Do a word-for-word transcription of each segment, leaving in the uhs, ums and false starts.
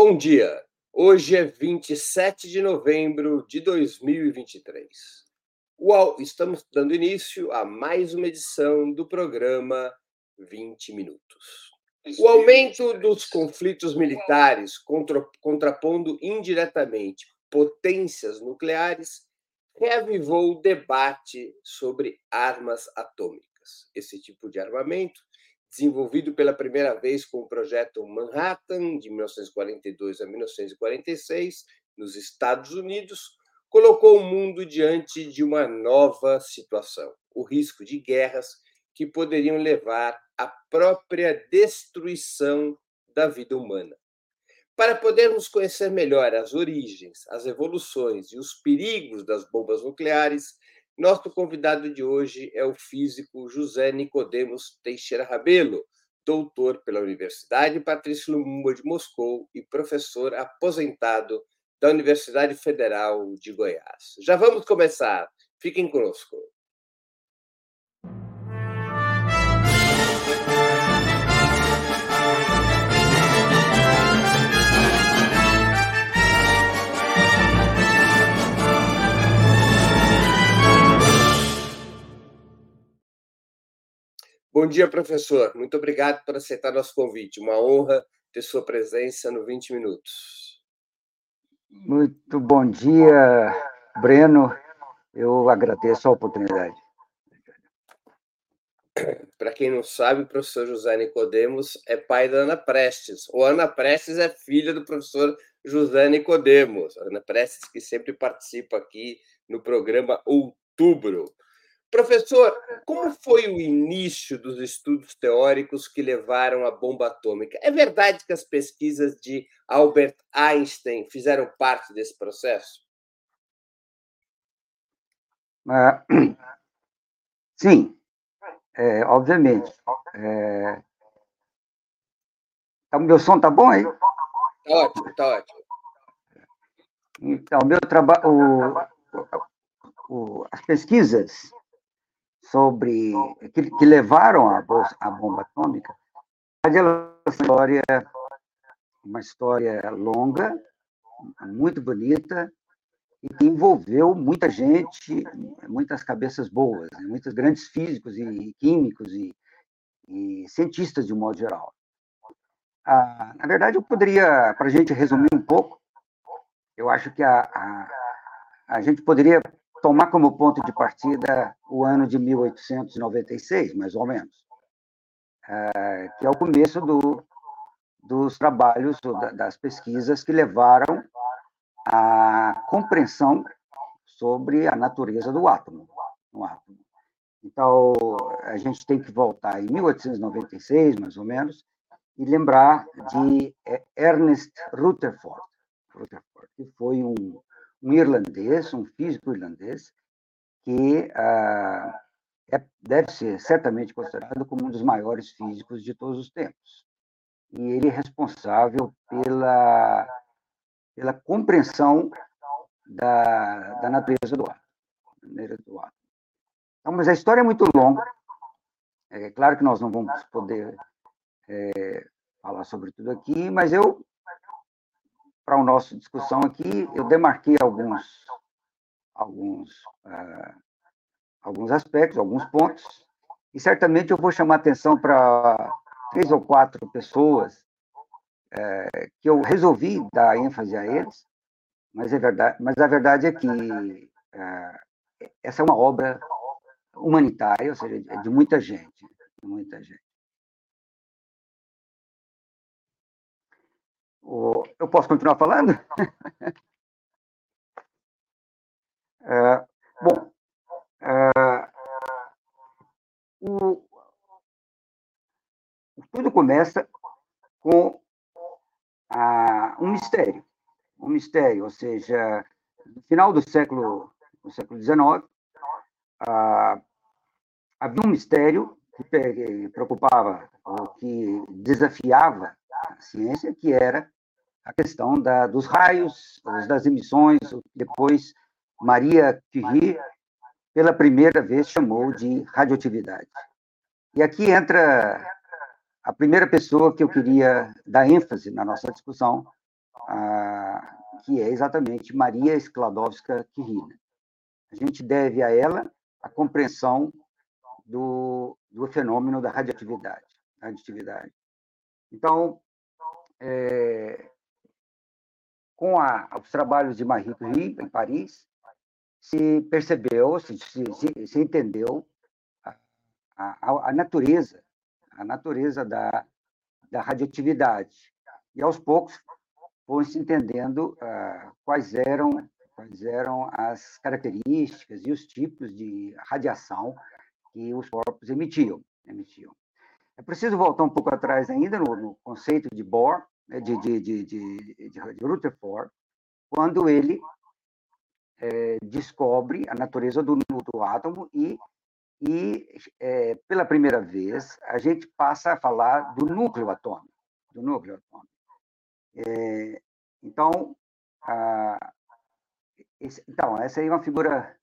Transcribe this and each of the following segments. Bom dia, hoje é vinte e sete de novembro de dois mil e vinte e três. Uau, estamos dando início a mais uma edição do programa vinte minutos. O aumento dos conflitos militares, contra, contrapondo indiretamente potências nucleares, reavivou o debate sobre armas atômicas. Esse tipo de armamento, desenvolvido pela primeira vez com o projeto Manhattan, de mil novecentos e quarenta e dois a mil novecentos e quarenta e seis, nos Estados Unidos, colocou o mundo diante de uma nova situação, o risco de guerras que poderiam levar à própria destruição da vida humana. Para podermos conhecer melhor as origens, as evoluções e os perigos das bombas nucleares, nosso convidado de hoje é o físico José Nicodemos Teixeira Rabelo, doutor pela Universidade Patrice Lumumba de Moscou e professor aposentado da Universidade Federal de Goiás. Já vamos começar. Fiquem conosco. Bom dia, professor. Muito obrigado por aceitar nosso convite. Uma honra ter sua presença no vinte minutos. Muito bom dia, Breno. Eu agradeço a oportunidade. Para quem não sabe, o professor José Nicodemos é pai da Ana Prestes. Ou Ana Prestes é filha do professor José Nicodemos. Ana Prestes, que sempre participa aqui no programa Outubro. Professor, como foi o início dos estudos teóricos que levaram à bomba atômica? É verdade que as pesquisas de Albert Einstein fizeram parte desse processo? Ah, sim, é, obviamente. É... Então, meu som está bom aí? Está ótimo, está ótimo. Então, meu trabalho, as pesquisas sobre que, que levaram a, bolsa, a bomba atômica, é uma história longa, muito bonita, e que envolveu muita gente, muitas cabeças boas, né? Muitos grandes físicos e químicos e, e cientistas, de um modo geral. Ah, na verdade, eu poderia, para a gente resumir um pouco, eu acho que a, a, a gente poderia tomar como ponto de partida o ano de mil oitocentos e noventa e seis, mais ou menos, que é o começo do, dos trabalhos, das pesquisas que levaram à compreensão sobre a natureza do átomo. Do átomo. Então, a gente tem que voltar em mil oitocentos e noventa e seis, mais ou menos, e lembrar de Ernest Rutherford, Rutherford que foi um um irlandês, um físico irlandês, que ah, é, deve ser certamente considerado como um dos maiores físicos de todos os tempos. E ele é responsável pela, pela compreensão da, da natureza do átomo. Então, mas a história é muito longa. É claro que nós não vamos poder é, falar sobre tudo aqui, mas eu... Para a nossa discussão aqui, eu demarquei alguns, alguns, uh, alguns aspectos, alguns pontos, e certamente eu vou chamar atenção para três ou quatro pessoas uh, que eu resolvi dar ênfase a eles, mas, é verdade, mas a verdade é que uh, essa é uma obra humanitária, ou seja, é de muita gente, de muita gente. Eu posso continuar falando? é, bom, é, o, tudo começa com a, um mistério, um mistério, ou seja, no final do século, do século dezenove, a, havia um mistério que preocupava, que desafiava a ciência, que era a questão da, dos raios, das emissões, depois Maria Curie, pela primeira vez, chamou de radioatividade. E aqui entra a primeira pessoa que eu queria dar ênfase na nossa discussão, ah, que é exatamente Maria Sklodowska Curie. A gente deve a ela a compreensão do, do fenômeno da radioatividade. radioatividade. Então, é, com a, os trabalhos de Marie Curie, em Paris, se percebeu, se, se, se entendeu a, a, a natureza, a natureza da, da radioatividade. E, aos poucos, foi se entendendo ah, quais eram, quais eram as características e os tipos de radiação que os corpos emitiam. emitiam. É preciso voltar um pouco atrás ainda no, no conceito de Bohr, né, de, de, de, de, de Rutherford, quando ele é, descobre a natureza do, do átomo e, e é, pela primeira vez, a gente passa a falar do núcleo atômico. Do núcleo atômico. É, então, a, esse, então, essa aí é uma figura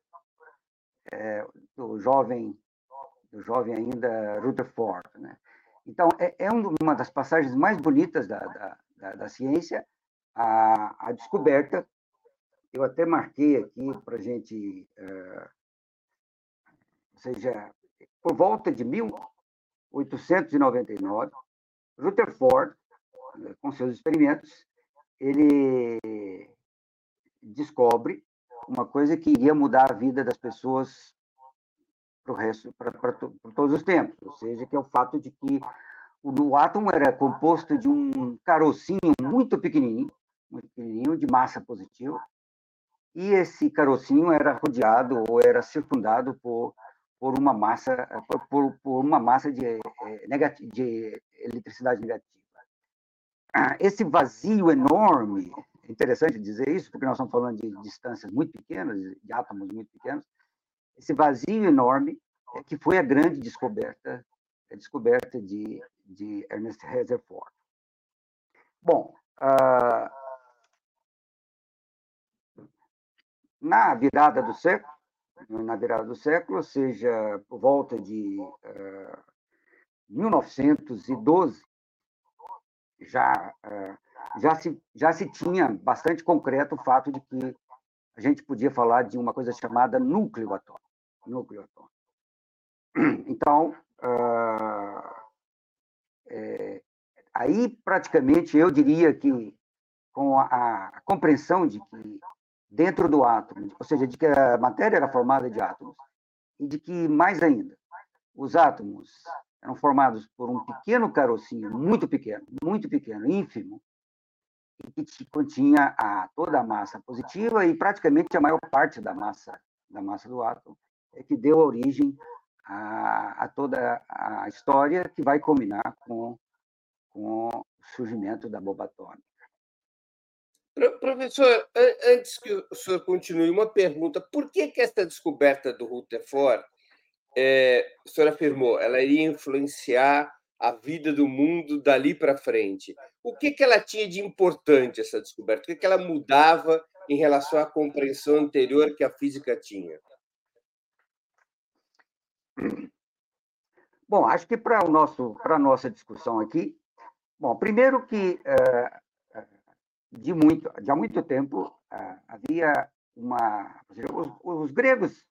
é, do jovem... o jovem ainda Rutherford, né? Então, é, é uma das passagens mais bonitas da, da, da, da ciência, a, a descoberta. Eu até marquei aqui para a gente, é, ou seja, por volta de mil oitocentos e noventa e nove, Rutherford, com seus experimentos, ele descobre uma coisa que iria mudar a vida das pessoas para o resto, para, para, para todos os tempos, ou seja, que é o fato de que o, o átomo era composto de um carocinho muito pequenininho, muito pequenininho, de massa positiva, e esse carocinho era rodeado ou era circundado por, por uma massa, por, por uma massa de, de, de eletricidade negativa. Esse vazio enorme, é interessante dizer isso, porque nós estamos falando de distâncias muito pequenas, de átomos muito pequenos. Esse vazio enorme é que foi a grande descoberta, a descoberta de, de Ernest Rutherford. Bom, uh, na virada do século, na virada do século, ou seja, por volta de uh, mil novecentos e doze, já, uh, já, se, já se tinha bastante concreto o fato de que a gente podia falar de uma coisa chamada núcleo atômico. Núcleo atômico. Então, uh, é, aí praticamente eu diria que com a, a compreensão de que dentro do átomo, ou seja, de que a matéria era formada de átomos, e de que, mais ainda, os átomos eram formados por um pequeno carocinho, muito pequeno, muito pequeno, ínfimo, que continha a, toda a massa positiva e praticamente a maior parte da massa, da massa do átomo, é que deu origem a, a toda a história que vai combinar com, com o surgimento da bomba atômica. Professor, antes que o senhor continue, uma pergunta. Por que que essa descoberta do Rutherford, é, o senhor afirmou, ela iria influenciar a vida do mundo dali para frente? O que que ela tinha de importante, essa descoberta? O que que ela mudava em relação à compreensão anterior que a física tinha? Bom, acho que para o nosso, para a nossa discussão aqui, bom, primeiro que de muito, de há muito tempo havia uma, os, os gregos,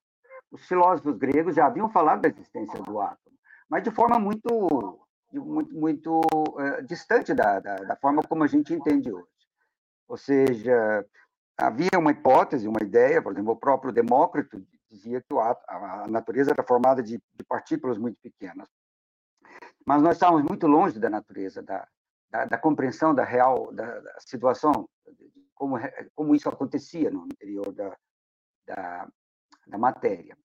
os filósofos gregos já haviam falado da existência do átomo, mas de forma muito muito, muito uh, distante da, da, da forma como a gente entende hoje. Ou seja, havia uma hipótese, uma ideia, por exemplo, o próprio Demócrito dizia que o átomo, a natureza era formada de, de partículas muito pequenas. Mas nós estávamos muito longe da natureza, da, da, da compreensão da real, da, da situação, de como, como isso acontecia no interior da, da, da matéria.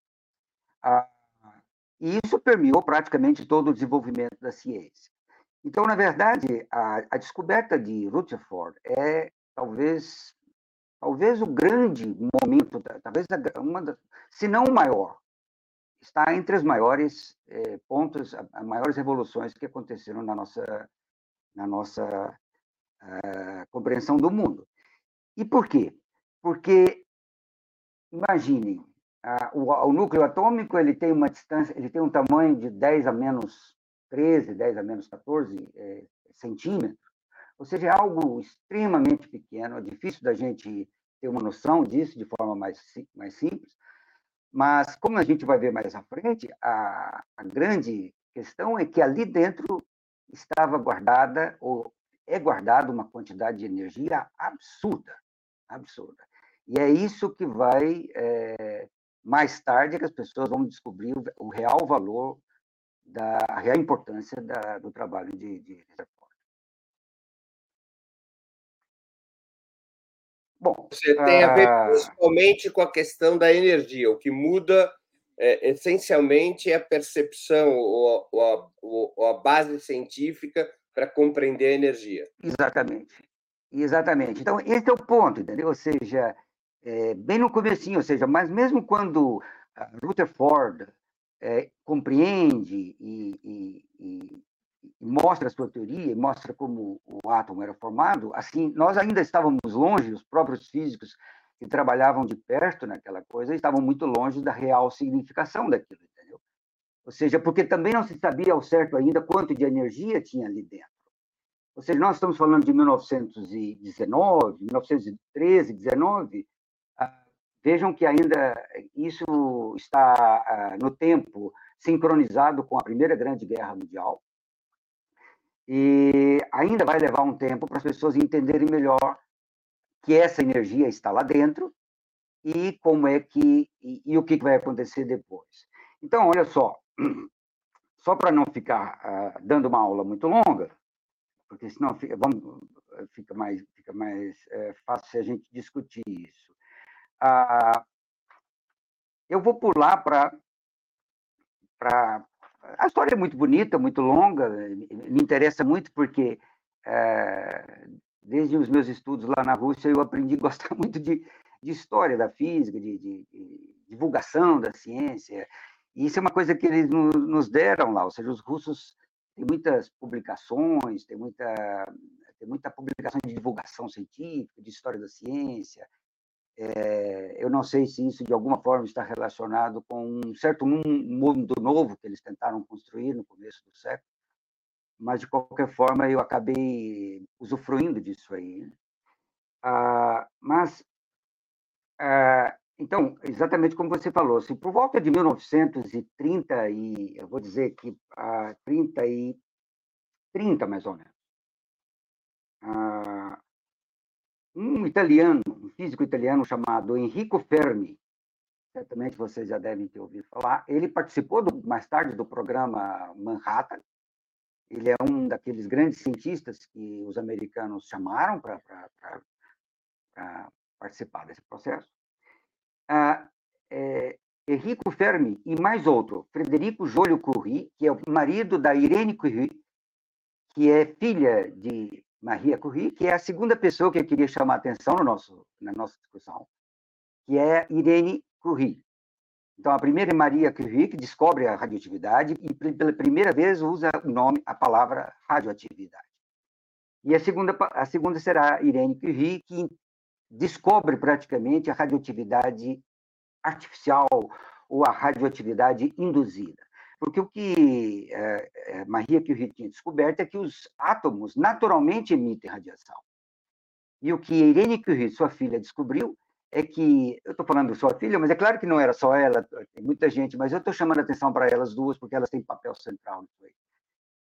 A, E isso permeou praticamente todo o desenvolvimento da ciência. Então, na verdade, a, a descoberta de Rutherford é talvez, talvez o grande momento, talvez uma das, se não o maior, está entre as maiores eh, pontos, as maiores revoluções que aconteceram na nossa, na nossa uh, compreensão do mundo. E por quê? Porque, imaginem, Ah, o, o núcleo atômico ele tem uma distância, ele tem um tamanho de dez a menos treze, dez a menos catorze é, centímetros. Ou seja, é algo extremamente pequeno, é difícil da gente ter uma noção disso de forma mais, mais simples, mas, como a gente vai ver mais à frente, a, a grande questão é que ali dentro estava guardada, ou é guardada, uma quantidade de energia absurda, absurda. E é isso que vai, é, mais tarde, que as pessoas vão descobrir o, o real valor, da, a real importância da, do trabalho de, de Rutherford. Bom, você a... tem a ver principalmente com a questão da energia. O que muda, é, essencialmente, é a percepção ou, ou, ou a base científica para compreender a energia. Exatamente. Exatamente. Então, esse é o ponto, entendeu? Ou seja, é, bem no comecinho, ou seja, mas mesmo quando Rutherford é, compreende e, e, e mostra a sua teoria, mostra como o átomo era formado, assim, nós ainda estávamos longe, os próprios físicos que trabalhavam de perto naquela coisa estavam muito longe da real significação daquilo, entendeu? Ou seja, porque também não se sabia ao certo ainda quanto de energia tinha ali dentro. Ou seja, nós estamos falando de mil novecentos e dezenove, mil novecentos e treze, dezenove. Vejam que ainda isso está no tempo sincronizado com a Primeira Grande Guerra Mundial. E ainda vai levar um tempo para as pessoas entenderem melhor que essa energia está lá dentro e como é que e, e o que vai acontecer depois. Então, olha só, só para não ficar uh, dando uma aula muito longa, porque senão fica, vamos, fica mais, fica mais é, fácil se a gente discutir isso. Ah, eu vou pular para... Pra... A história é muito bonita, muito longa, me interessa muito porque é, desde os meus estudos lá na Rússia eu aprendi a gostar muito de, de história da física, de, de, de divulgação da ciência, e isso é uma coisa que eles no, nos deram lá, ou seja, os russos... Tem muitas publicações, tem muita, tem muita publicação de divulgação científica, de história da ciência. É, eu não sei se isso, de alguma forma, está relacionado com um certo mundo novo que eles tentaram construir no começo do século, mas, de qualquer forma, eu acabei usufruindo disso aí. Né? Ah, mas, ah, então, exatamente como você falou, se por volta de mil novecentos e trinta, e eu vou dizer que ah, trinta e trinta, mais ou menos, ah, um italiano, um físico italiano chamado Enrico Fermi, certamente vocês já devem ter ouvido falar, ele participou do, mais tarde do programa Manhattan. Ele é um daqueles grandes cientistas que os americanos chamaram para participar desse processo. Ah, é, Enrico Fermi e mais outro, Frederico Joliot Curie, que é o marido da Irene Curie, que é filha de Maria Curie, que é a segunda pessoa que eu queria chamar a atenção no nosso, na nossa discussão, que é Irene Curie. Então, a primeira é Maria Curie, que descobre a radioatividade e, pela primeira vez, usa o nome, a palavra radioatividade. E a segunda, a segunda será Irene Curie, que descobre praticamente a radioatividade artificial ou a radioatividade induzida. Porque o que é, Maria Curie tinha descoberto é que os átomos naturalmente emitem radiação. E o que Irene Curie, sua filha, descobriu é que... Eu estou falando sua filha, mas é claro que não era só ela, tem muita gente, mas eu estou chamando a atenção para elas duas, porque elas têm papel central nisso aí.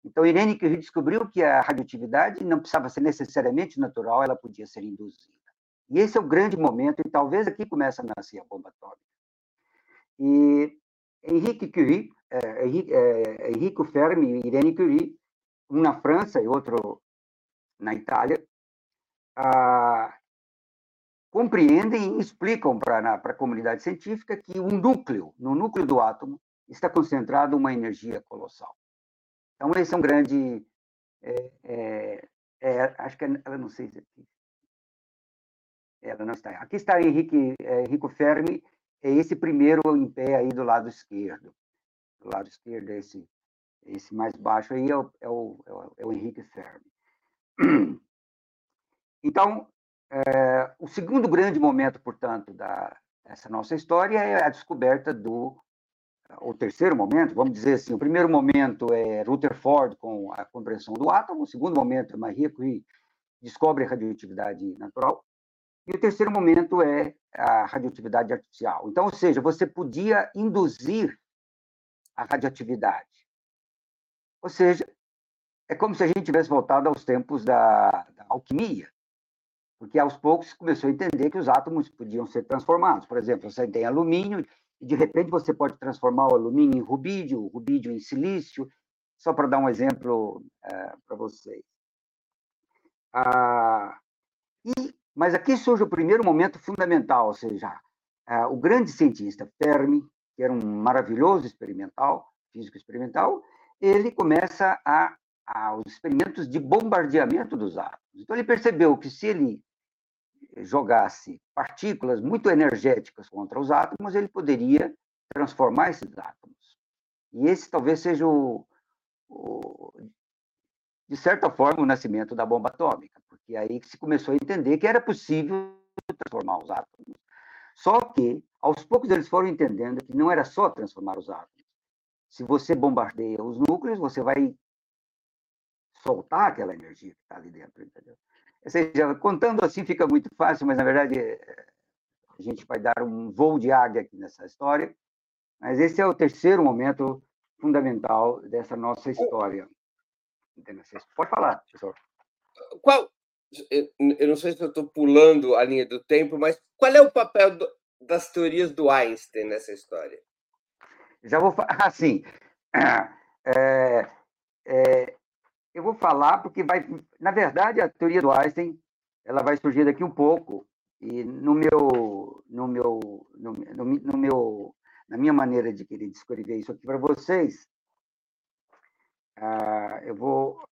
Então, Irene Curie descobriu que a radioatividade não precisava ser necessariamente natural, ela podia ser induzida. E esse é o grande momento, e talvez aqui começa a nascer a bomba atômica. E Henrique Curie, é, Henrique, é, Enrico Fermi e Irene Curie, um na França e outro na Itália, ah, compreendem e explicam para a comunidade científica que um núcleo, no núcleo do átomo, está concentrada uma energia colossal. Então, esse é um grande... É, é, é, acho que ela não sei se aqui... Ela não está. Aqui está Henrique, Enrico Fermi, é esse primeiro em pé aí do lado esquerdo. Do lado esquerdo, esse, esse mais baixo aí é o, é o, é o Enrico Fermi. Então, é, o segundo grande momento, portanto, da, dessa nossa história é a descoberta do... O terceiro momento, vamos dizer assim, o primeiro momento é Rutherford com a compreensão do átomo, o segundo momento é Marie Curie descobre a radioatividade natural. E o terceiro momento é a radioatividade artificial. Então, ou seja, você podia induzir a radioatividade. Ou seja, é como se a gente tivesse voltado aos tempos da, da alquimia, porque aos poucos começou a entender que os átomos podiam ser transformados. Por exemplo, você tem alumínio e, de repente, você pode transformar o alumínio em rubídio, o rubídio em silício, só para dar um exemplo uh, para vocês. Uh, e, mas aqui surge o primeiro momento fundamental, ou seja, uh, o grande cientista Fermi, que era um maravilhoso experimental, físico experimental, ele começa a, a, os experimentos de bombardeamento dos átomos. Então, ele percebeu que se ele jogasse partículas muito energéticas contra os átomos, ele poderia transformar esses átomos. E esse talvez seja, o, o, de certa forma, o nascimento da bomba atômica, porque aí que se começou a entender que era possível transformar os átomos. Só que, aos poucos, eles foram entendendo que não era só transformar os átomos. Se você bombardeia os núcleos, você vai soltar aquela energia que está ali dentro, entendeu? Ou seja, contando assim fica muito fácil, mas, na verdade, a gente vai dar um voo de águia aqui nessa história. Mas esse é o terceiro momento fundamental dessa nossa história. Pode falar, professor. Qual, eu não sei se eu estou pulando a linha do tempo, mas qual é o papel do, das teorias do Einstein nessa história? Já vou falar assim. É, é, eu vou falar porque vai, na verdade, a teoria do Einstein, ela vai surgir daqui um pouco, e no meu, no meu, no, no, no meu, na minha maneira de querer descrever isso aqui para vocês, uh, eu vou,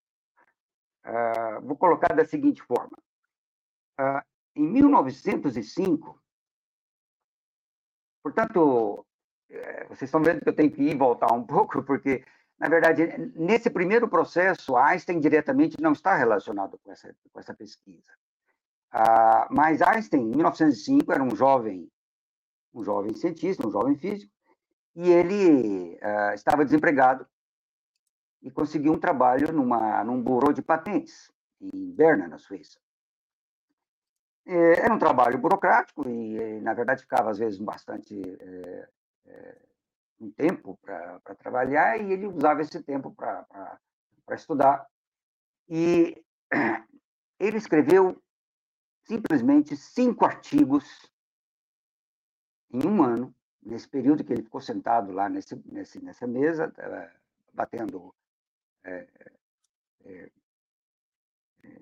uh, vou colocar da seguinte forma: uh, em mil novecentos e cinco, portanto, vocês estão vendo que eu tenho que ir e voltar um pouco, porque, na verdade, nesse primeiro processo, Einstein diretamente não está relacionado com essa, com essa pesquisa. Ah, mas Einstein, em mil novecentos e cinco, era um jovem, um jovem cientista, um jovem físico, e ele ah, estava desempregado e conseguiu um trabalho numa, num burô de patentes, em Berna, na Suíça. Era um trabalho burocrático e, na verdade, ficava, às vezes, bastante... Eh, um tempo para trabalhar, e ele usava esse tempo para estudar. E ele escreveu simplesmente cinco artigos em um ano, nesse período que ele ficou sentado lá nesse, nesse, nessa mesa, batendo é, é, é,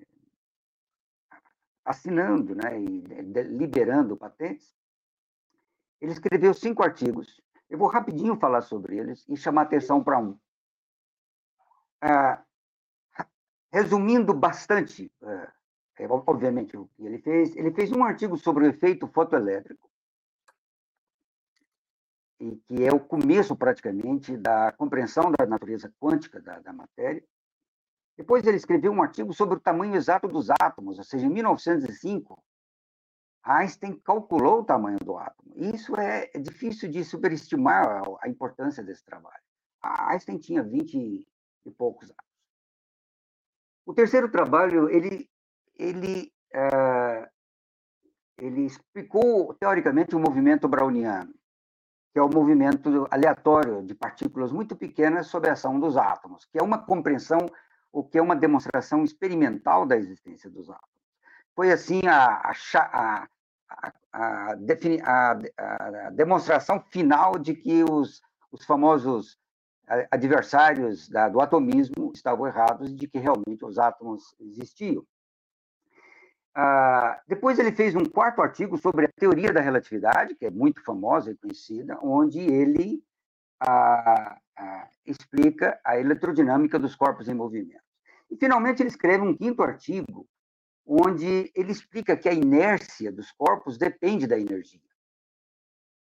assinando, né, e liberando patentes. Ele escreveu cinco artigos. Eu vou rapidinho falar sobre eles e chamar atenção para um. Ah, resumindo bastante, ah, obviamente, o que ele fez, ele fez um artigo sobre o efeito fotoelétrico, e que é o começo, praticamente, da compreensão da natureza quântica da, da matéria. Depois ele escreveu um artigo sobre o tamanho exato dos átomos, ou seja, em mil novecentos e cinco, Einstein calculou o tamanho do átomo. Isso é difícil de superestimar a importância desse trabalho. A Einstein tinha vinte e poucos anos. O terceiro trabalho, ele, ele, uh, ele explicou, teoricamente, o movimento browniano, que é o movimento aleatório de partículas muito pequenas sob a ação dos átomos, que é uma compreensão, ou que é uma demonstração experimental da existência dos átomos. Foi assim a, a, a, a, defini, a, a demonstração final de que os, os famosos adversários da, do atomismo estavam errados e de que realmente os átomos existiam. Ah, depois ele fez um quarto artigo sobre a teoria da relatividade, que é muito famosa e conhecida, onde ele ah, ah, explica a eletrodinâmica dos corpos em movimento. E, finalmente, ele escreve um quinto artigo, onde ele explica que a inércia dos corpos depende da energia.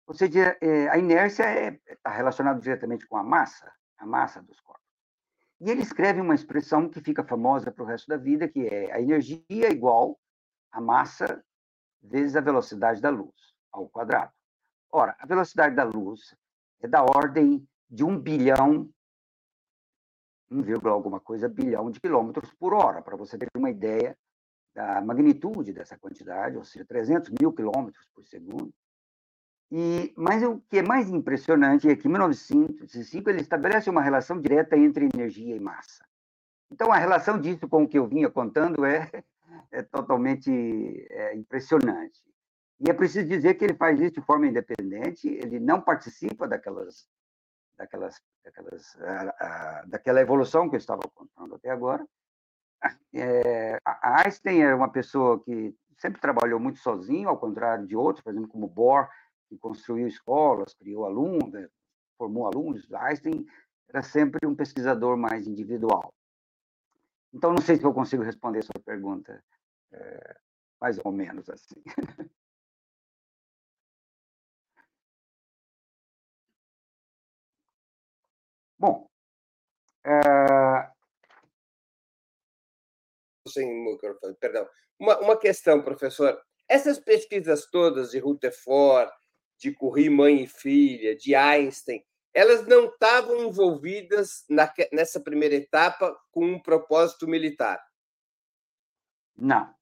Ou seja, a inércia está é, relacionada diretamente com a massa, a massa dos corpos. E ele escreve uma expressão que fica famosa para o resto da vida, que é: a energia é igual a massa vezes a velocidade da luz, ao quadrado. Ora, a velocidade da luz é da ordem de um bilhão, um vírgula alguma coisa, bilhão de quilômetros por hora, para você ter uma ideia da magnitude dessa quantidade, ou seja, trezentos mil quilômetros por segundo. E, mas o que é mais impressionante é que, em mil novecentos e cinco, ele estabelece uma relação direta entre energia e massa. Então, a relação disso com o que eu vinha contando é, é totalmente é, impressionante. E é preciso dizer que ele faz isso de forma independente, ele não participa daquelas, daquelas, daquelas, a, a, daquela evolução que eu estava contando até agora. É, a Einstein era uma pessoa que sempre trabalhou muito sozinho, ao contrário de outros, por exemplo, como Bohr, que construiu escolas, criou alunos, formou alunos. Einstein era sempre um pesquisador mais individual. Então, não sei se eu consigo responder a sua pergunta, é, mais ou menos assim. Bom, é... sem microfone, perdão. Uma, uma questão, professor. Essas pesquisas todas de Rutherford, de Curie, mãe e filha, de Einstein, elas não estavam envolvidas na, nessa primeira etapa com um propósito militar? Não,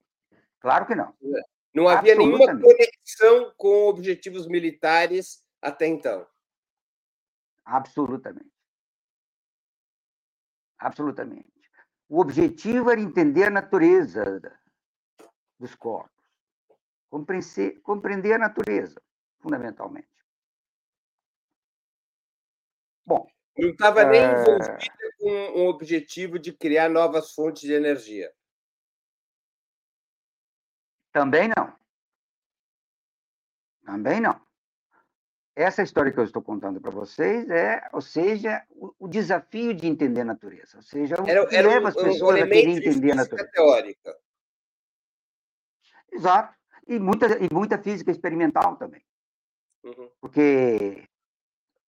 claro que não. Não havia nenhuma conexão com objetivos militares até então? Absolutamente. Absolutamente. O objetivo era entender a natureza dos corpos, compreender a natureza, fundamentalmente. Bom, não estava nem envolvida com um objetivo de criar novas fontes de energia. Também não. Também não. Essa história que eu estou contando para vocês é, ou seja, o, o desafio de entender a natureza. Ou seja, o era, que era leva um, as pessoas um a querer entender a natureza. Teórica. Exato. E muita, e muita física experimental também. Uhum. Porque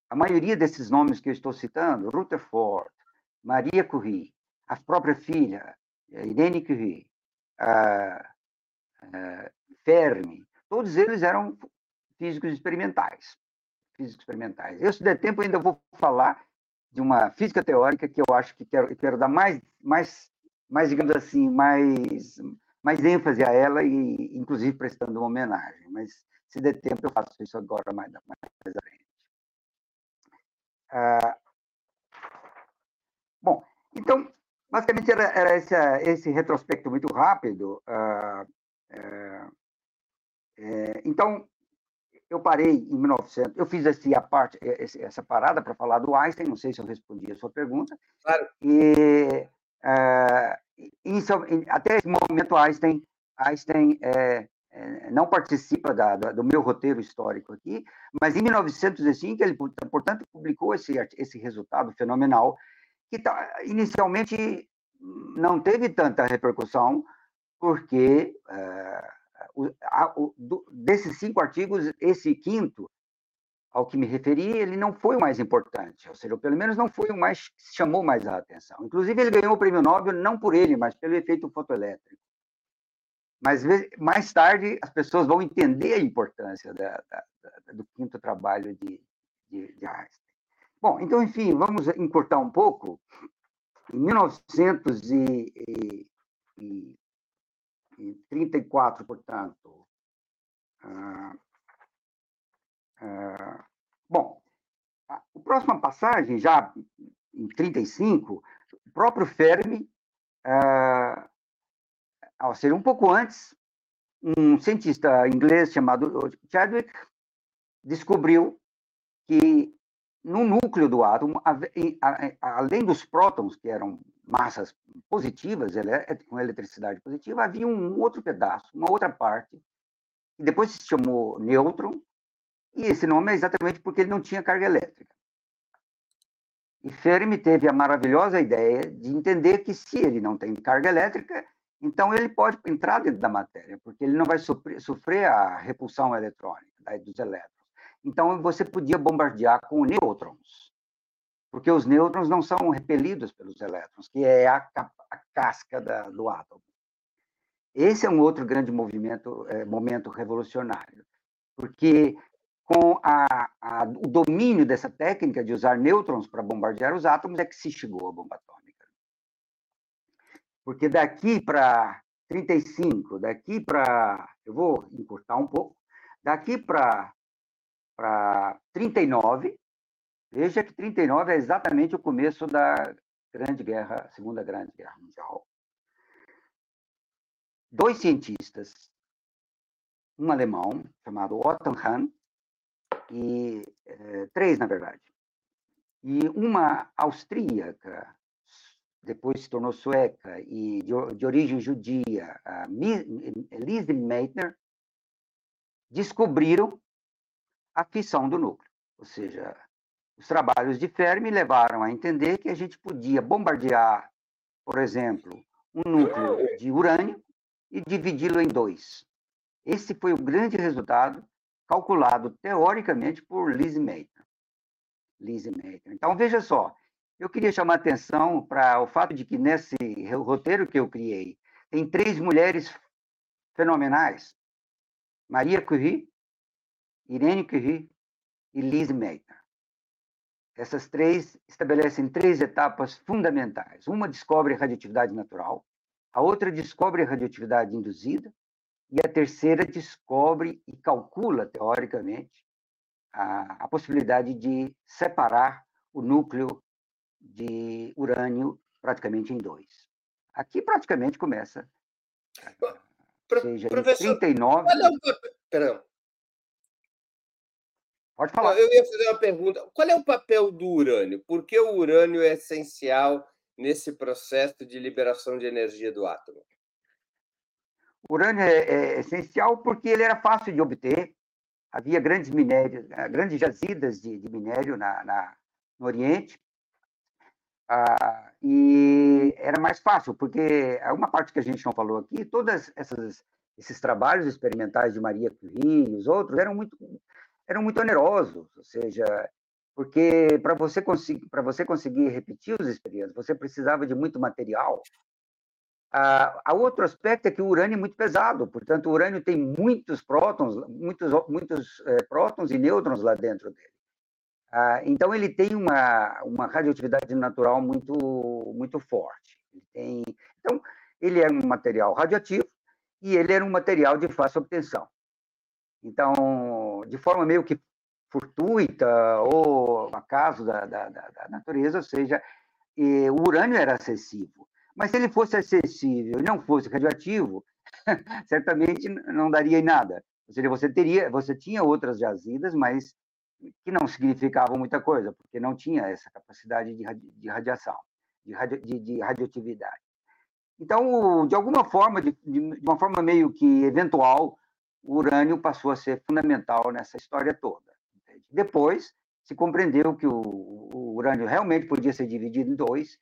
a maioria desses nomes que eu estou citando, Rutherford, Maria Curie, a própria filha, Irene Curie, a, a Fermi, todos eles eram físicos experimentais. Físicos experimentais. Eu, se der tempo, ainda vou falar de uma física teórica que eu acho que quero, quero dar mais, mais, mais, digamos assim, mais, mais ênfase a ela, e inclusive prestando uma homenagem. Mas, se der tempo, eu faço isso agora mais, mais à frente. Ah, bom, então, basicamente, era, era esse, esse retrospecto muito rápido. Ah, é, é, então, eu parei em mil e novecentos, eu fiz esse, a parte, essa parada para falar do Einstein, não sei se eu respondi a sua pergunta. Claro. E, uh, isso, até esse momento, Einstein, Einstein é, é, não participa da, do meu roteiro histórico aqui, mas em mil novecentos e cinco ele, portanto, publicou esse, esse resultado fenomenal, que inicialmente não teve tanta repercussão, porque... Uh, O, a, o, do, desses cinco artigos, esse quinto ao que me referi, ele não foi o mais importante, ou seja, pelo menos não foi o mais que chamou mais a atenção. Inclusive, ele ganhou o prêmio Nobel não por ele, mas pelo efeito fotoelétrico. Mas mais tarde as pessoas vão entender a importância da, da, da, do quinto trabalho de, de, de Einstein. Bom, então, enfim, vamos encurtar um pouco. Em mil novecentos e trinta e quatro, portanto. Ah, ah, bom, a, a próxima passagem, já em trinta e cinco, o próprio Fermi, ah, ou seja, um pouco antes, um cientista inglês chamado Chadwick descobriu que no núcleo do átomo, a, a, a, além dos prótons, que eram massas positivas, com eletricidade positiva, havia um outro pedaço, uma outra parte, que depois se chamou nêutron, e esse nome é exatamente porque ele não tinha carga elétrica. E Fermi teve a maravilhosa ideia de entender que, se ele não tem carga elétrica, então ele pode entrar dentro da matéria, porque ele não vai sofrer a repulsão eletrônica dos elétrons. Então, você podia bombardear com nêutrons, porque os nêutrons não são repelidos pelos elétrons, que é a, a casca da, do átomo. Esse é um outro grande movimento, é, momento revolucionário, porque com a, a, o domínio dessa técnica de usar nêutrons para bombardear os átomos é que se chegou à bomba atômica. Porque daqui para trinta e cinco, daqui para... Eu vou encurtar um pouco. Daqui para trinta e nove, veja que trinta e nove é exatamente o começo da Grande Guerra, Segunda Grande Guerra Mundial. Dois cientistas, um alemão chamado Otto Hahn, e eh, três, na verdade, e uma austríaca, depois se tornou sueca e de, de origem judia, a Lise Meitner, descobriram a fissão do núcleo. Ou seja, os trabalhos de Fermi levaram a entender que a gente podia bombardear, por exemplo, um núcleo de urânio e dividi-lo em dois. Esse foi o grande resultado calculado teoricamente por Lise Meitner. Lise Meitner. Então, veja só, eu queria chamar a atenção para o fato de que nesse roteiro que eu criei tem três mulheres fenomenais: Maria Curie, Irene Curie e Lise Meitner. Essas três estabelecem três etapas fundamentais. Uma descobre a radioatividade natural, a outra descobre a radioatividade induzida, e a terceira descobre e calcula, teoricamente, a, a possibilidade de separar o núcleo de urânio praticamente em dois. Aqui praticamente começa, Pro, seja, professor, em trinta e nove... Qual é o... Perdão. Pode falar. Eu ia fazer uma pergunta. Qual é o papel do urânio? Por que o urânio é essencial nesse processo de liberação de energia do átomo? O urânio é, é essencial porque ele era fácil de obter. Havia grandes minérios, grandes jazidas de, de minério na, na, no Oriente. Ah, e era mais fácil, porque uma parte que a gente não falou aqui, todos esses trabalhos experimentais de Maria Curie e os outros eram muito, eram muito onerosos. Ou seja... Porque para você, você conseguir repetir os experimentos, você precisava de muito material. Ah, a outro aspecto é que o urânio é muito pesado, portanto, o urânio tem muitos prótons, muitos, muitos é, prótons e nêutrons lá dentro dele. Ah, então, ele tem uma, uma radioatividade natural muito, muito forte. Ele tem, então, ele é um material radioativo e ele era um material de fácil obtenção. Então, de forma meio que fortuita ou acaso da, da, da natureza, ou seja, eh, o urânio era acessível. Mas se ele fosse acessível e não fosse radioativo, certamente não daria em nada. Ou seja, você, teria, você tinha outras jazidas, mas que não significavam muita coisa, porque não tinha essa capacidade de, radi, de radiação, de, radio, de, de radioatividade. Então, de alguma forma, de, de uma forma meio que eventual, o urânio passou a ser fundamental nessa história toda. Depois, se compreendeu que o, o urânio realmente podia ser dividido em dois,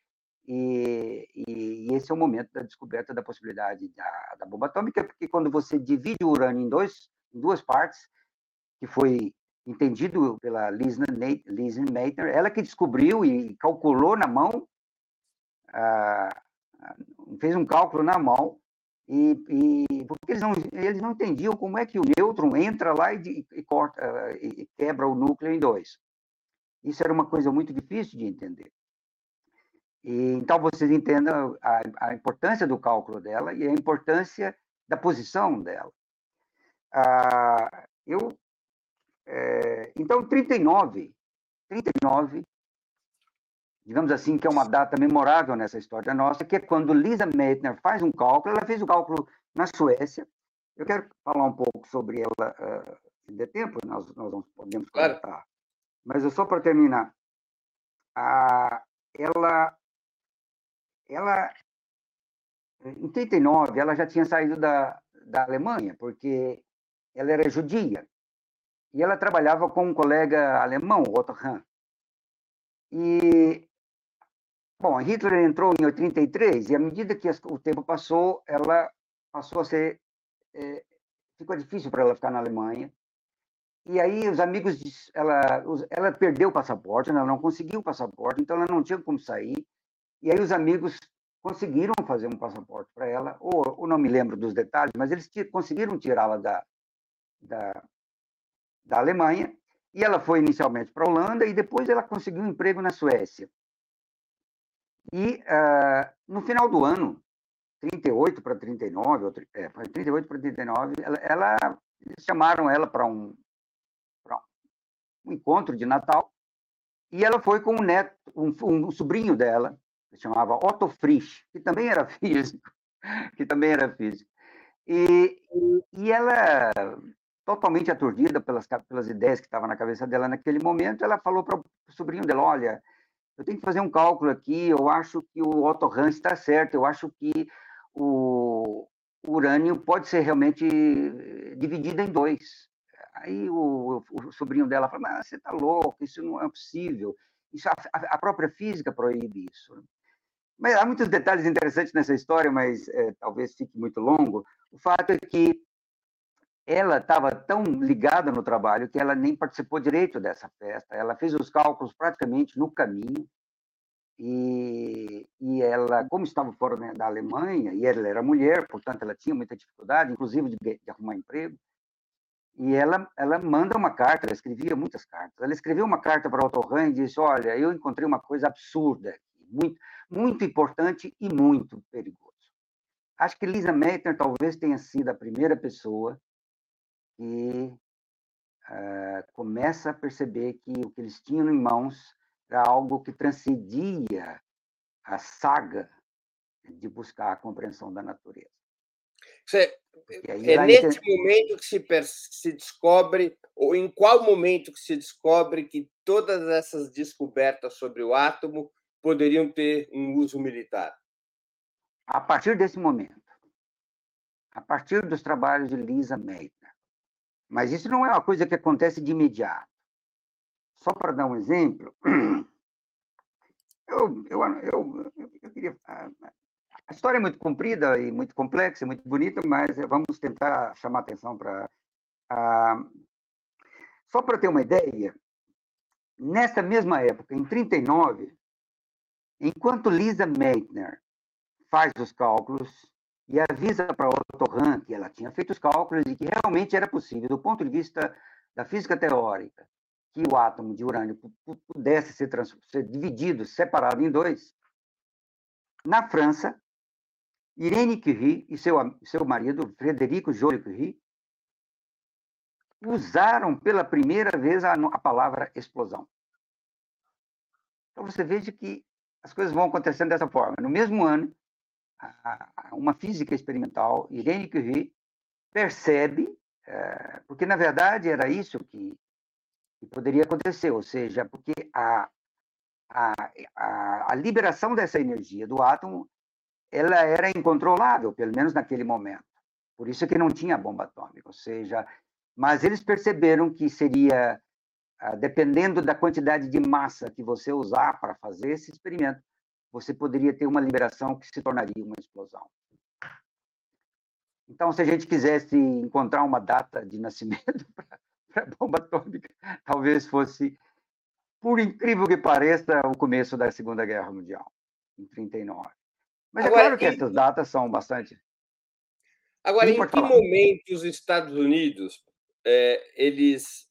e, e, e esse é o momento da descoberta da possibilidade da, da bomba atômica, porque quando você divide o urânio em, dois, em duas partes, que foi entendido pela Lise Meitner, ela que descobriu e calculou na mão, ah, fez um cálculo na mão, E, e porque eles não, eles não entendiam como é que o nêutron entra lá e, e, corta, e quebra o núcleo em dois. Isso era uma coisa muito difícil de entender. E, então, vocês entendam a, a importância do cálculo dela e a importância da posição dela. Ah, eu, é, então, trinta e nove, trinta e nove, digamos assim, que é uma data memorável nessa história nossa, que é quando Lise Meitner faz um cálculo. Ela fez o cálculo na Suécia. Eu quero falar um pouco sobre ela, uh, se der tempo, nós, nós não podemos comentar. Claro. Mas é só para terminar. Ah, ela, ela, em trinta e nove, ela já tinha saído da, da Alemanha, porque ela era judia, e ela trabalhava com um colega alemão, Otto Hahn. E... Bom, Hitler entrou em oitenta e três, e à medida que o tempo passou, ela passou a ser... É, ficou difícil para ela ficar na Alemanha. E aí os amigos... Ela, ela perdeu o passaporte, ela não conseguiu o passaporte, então ela não tinha como sair. E aí os amigos conseguiram fazer um passaporte para ela, ou, ou não me lembro dos detalhes, mas eles conseguiram tirá-la da, da, da Alemanha. E ela foi inicialmente para a Holanda, e depois ela conseguiu um emprego na Suécia. E uh, no final do ano, trinta e oito para trinta e nove, é, foi trinta e oito para trinta e nove, ela, ela, eles chamaram ela para um, um encontro de Natal, e ela foi com um neto, um, um sobrinho dela, que se chamava Otto Frisch, que também era físico, que também era físico. E, e, e ela, totalmente aturdida pelas, pelas ideias que estavam na cabeça dela naquele momento, ela falou para o sobrinho dela, olha, eu tenho que fazer um cálculo aqui, eu acho que o Otto Hahn está certo, eu acho que o, o urânio pode ser realmente dividido em dois. Aí o, o sobrinho dela fala, mas você está louco, isso não é possível, isso, a, a própria física proíbe isso. Mas há muitos detalhes interessantes nessa história, mas é, talvez fique muito longo. O fato é que ela estava tão ligada no trabalho que ela nem participou direito dessa festa. Ela fez os cálculos praticamente no caminho. E, e ela, como estava fora da Alemanha, e ela era mulher, portanto, ela tinha muita dificuldade, inclusive de, de arrumar emprego. E ela, ela manda uma carta, ela escrevia muitas cartas. Ela escreveu uma carta para Otto Hahn e disse, olha, eu encontrei uma coisa absurda aqui, muito... muito importante e muito perigoso. Acho que Lise Meitner talvez tenha sido a primeira pessoa que uh, começa a perceber que o que eles tinham em mãos era algo que transcendia a saga de buscar a compreensão da natureza. Você, aí, é nesse inter... momento que se, se descobre, ou em qual momento que se descobre que todas essas descobertas sobre o átomo poderiam ter um uso militar? A partir desse momento, a partir dos trabalhos de Lise Meitner. Mas isso não é uma coisa que acontece de imediato. Só para dar um exemplo, eu, eu, eu, eu queria... A história é muito comprida e muito complexa, muito bonita, mas vamos tentar chamar atenção para... Uh, só para ter uma ideia, nessa mesma época, em trinta e nove, enquanto Lise Meitner faz os cálculos e avisa para Otto Hahn que ela tinha feito os cálculos e que realmente era possível, do ponto de vista da física teórica, que o átomo de urânio pudesse ser, trans... ser dividido, separado em dois, na França, Irene Curie e seu, seu marido, Frederico Joliot Curie, usaram pela primeira vez a, a palavra explosão. Então, você veja que as coisas vão acontecendo dessa forma. No mesmo ano, uma física experimental, Irene Curie, percebe, porque, na verdade, era isso que poderia acontecer, ou seja, porque a, a, a, a liberação dessa energia do átomo, ela era incontrolável, pelo menos naquele momento. Por isso que não tinha bomba atômica, ou seja, mas eles perceberam que seria... dependendo da quantidade de massa que você usar para fazer esse experimento, você poderia ter uma liberação que se tornaria uma explosão. Então, se a gente quisesse encontrar uma data de nascimento para a bomba atômica, talvez fosse, por incrível que pareça, o começo da Segunda Guerra Mundial, em trinta e nove. Mas agora, é claro que em... essas datas são bastante... Agora, em que falar. momento os Estados Unidos, é, eles...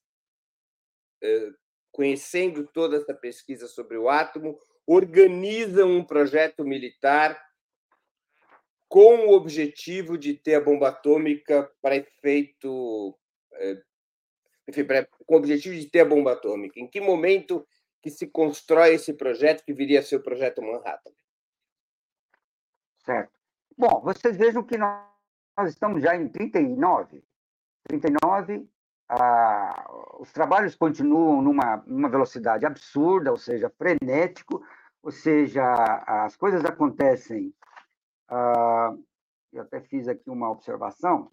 conhecendo toda essa pesquisa sobre o átomo, organizam um projeto militar com o objetivo de ter a bomba atômica para efeito... Enfim, para, com o objetivo de ter a bomba atômica. Em que momento que se constrói esse projeto que viria a ser o Projeto Manhattan? Certo. Bom, vocês vejam que nós, nós estamos já em trinta e nove. trinta e nove... Ah, os trabalhos continuam numa, numa velocidade absurda, ou seja, frenético, ou seja, as coisas acontecem. Ah, eu até fiz aqui uma observação.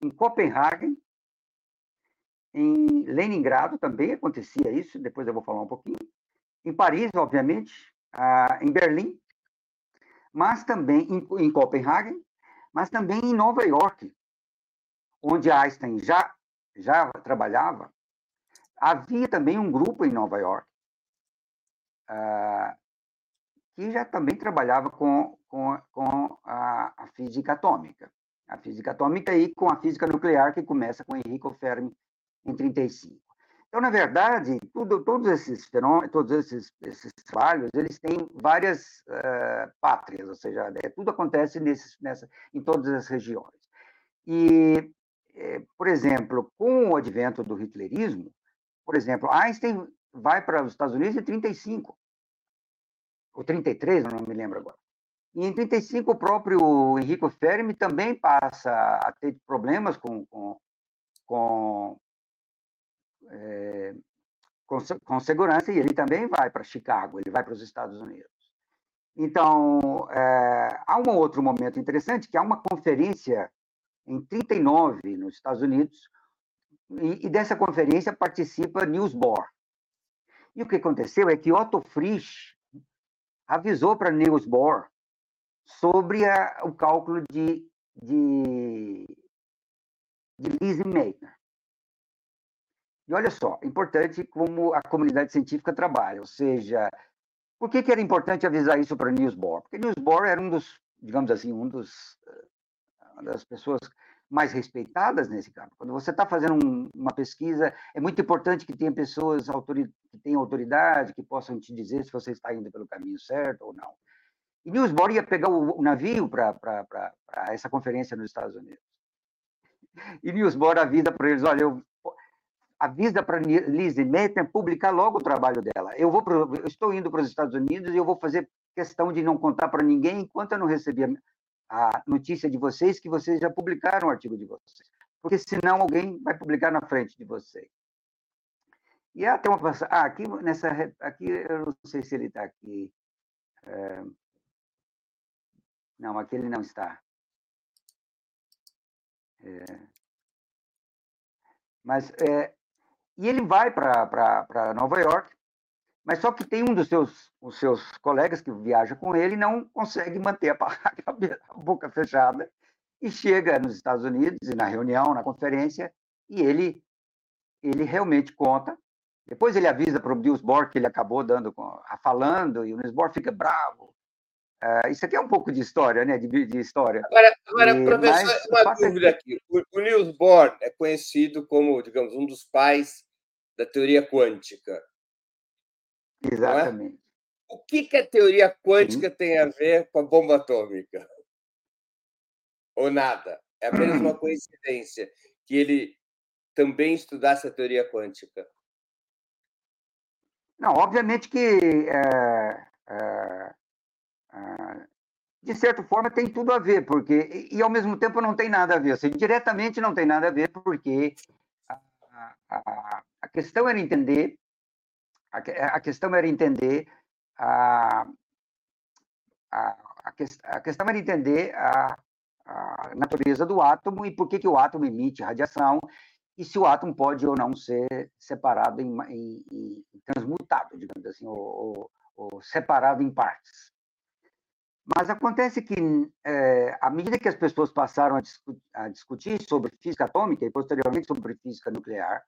Em Copenhague, em Leningrado também acontecia isso, depois eu vou falar um pouquinho. Em Paris, obviamente, ah, em Berlim, mas também em, em Copenhague, mas também em Nova York, onde Einstein já já trabalhava, havia também um grupo em Nova York uh, que já também trabalhava com, com, com a, a física atômica. A física atômica e com a física nuclear, que começa com Enrico Fermi em trinta e cinco. Então, na verdade, tudo, todos esses fenômenos, todos esses, esses trabalhos, eles têm várias uh, pátrias, ou seja, é, tudo acontece nesses, nessa, em todas as regiões. E, é, por exemplo, com o advento do hitlerismo, por exemplo, Einstein vai para os Estados Unidos em trinta e cinco, ou trinta e três, não me lembro agora. E em trinta e cinco, o próprio Enrico Fermi também passa a ter problemas com... com, com É, com, com segurança, e ele também vai para Chicago, ele vai para os Estados Unidos. Então, é, há um outro momento interessante, que há uma conferência em trinta e nove nos Estados Unidos, e, e dessa conferência participa Niels Bohr. E o que aconteceu é que Otto Frisch avisou para Niels Bohr sobre a, o cálculo de, de, de Lise Meitner. E olha só, importante como a comunidade científica trabalha, ou seja, por que, que era importante avisar isso para Niels Bohr? Porque Niels Bohr era um dos, digamos assim, um dos, uma das pessoas mais respeitadas nesse campo. Quando você está fazendo um, uma pesquisa, é muito importante que tenha pessoas autori- que tenham autoridade, que possam te dizer se você está indo pelo caminho certo ou não. E Niels Bohr ia pegar o, o navio para essa conferência nos Estados Unidos. E Niels Bohr avisa para eles, olha, eu... avisa para Lise Meitner publicar logo o trabalho dela. Eu, vou pro, eu estou indo para os Estados Unidos e eu vou fazer questão de não contar para ninguém enquanto eu não receber a notícia de vocês que vocês já publicaram o artigo de vocês, porque senão alguém vai publicar na frente de vocês. E até uma passagem... Ah, aqui, nessa, aqui eu não sei se ele está aqui. É... Não, aqui ele não está. É... Mas... É... E ele vai para Nova York, mas só que tem um dos seus, os seus colegas que viaja com ele e não consegue manter a, barraca, a boca fechada, e chega nos Estados Unidos, e na reunião, na conferência, e ele, ele realmente conta. Depois ele avisa para o Niels Bohr que ele acabou dando, falando, e o Niels Bohr fica bravo. Uh, isso aqui é um pouco de história, né? De, de história. Agora, agora e, professor, mas, uma dúvida aqui. O, o Niels Bohr é conhecido como, digamos, um dos pais da teoria quântica. Exatamente. É? O que, que a teoria quântica Sim. tem a ver com a bomba atômica? Ou nada? É apenas uma coincidência que ele também estudasse a teoria quântica. Não, obviamente que é, é, é, de certa forma tem tudo a ver, porque e, e ao mesmo tempo não tem nada a ver. Ou seja, diretamente não tem nada a ver, porque a, a, a questão era entender a, a questão era entender a a, a, a questão era entender a, a natureza do átomo e por que que o átomo emite radiação e se o átomo pode ou não ser separado em, em, em transmutado, digamos assim, ou, ou, ou separado em partes. Mas acontece que, é, à medida que as pessoas passaram a, discu- a discutir sobre física atômica e, posteriormente, sobre física nuclear,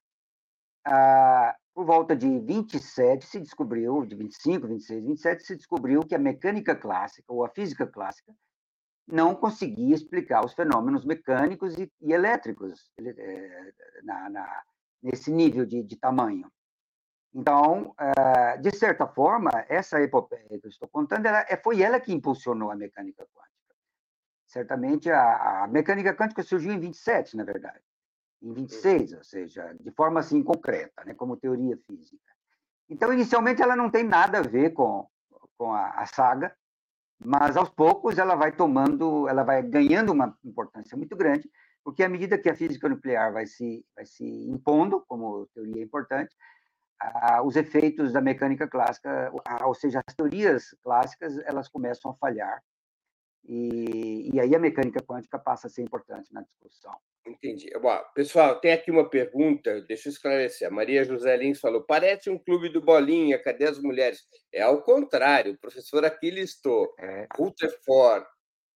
ah, por volta de vinte e sete se descobriu, de vinte e cinco, vinte e seis, vinte e sete, se descobriu que a mecânica clássica, ou a física clássica, não conseguia explicar os fenômenos mecânicos e, e elétricos é, na, na, nesse nível de, de tamanho. Então, de certa forma, essa epopeia que eu estou contando, ela, foi ela que impulsionou a mecânica quântica. Certamente, a, a mecânica quântica surgiu em vinte e sete, na verdade, em vinte e seis, ou seja, de forma assim concreta, né, como teoria física. Então, inicialmente, ela não tem nada a ver com, com a, a saga, mas aos poucos ela vai tomando, ela vai ganhando uma importância muito grande, porque à medida que a física nuclear vai se, vai se impondo como teoria importante, Ah, os efeitos da mecânica clássica, ou seja, as teorias clássicas, elas começam a falhar. E, e aí a mecânica quântica passa a ser importante na discussão. Entendi. Bom, pessoal, tem aqui uma pergunta, deixa eu esclarecer. A Maria José Lins falou, parece um clube do Bolinha, cadê as mulheres? É ao contrário, o professor aqui listou. É. Rutherford,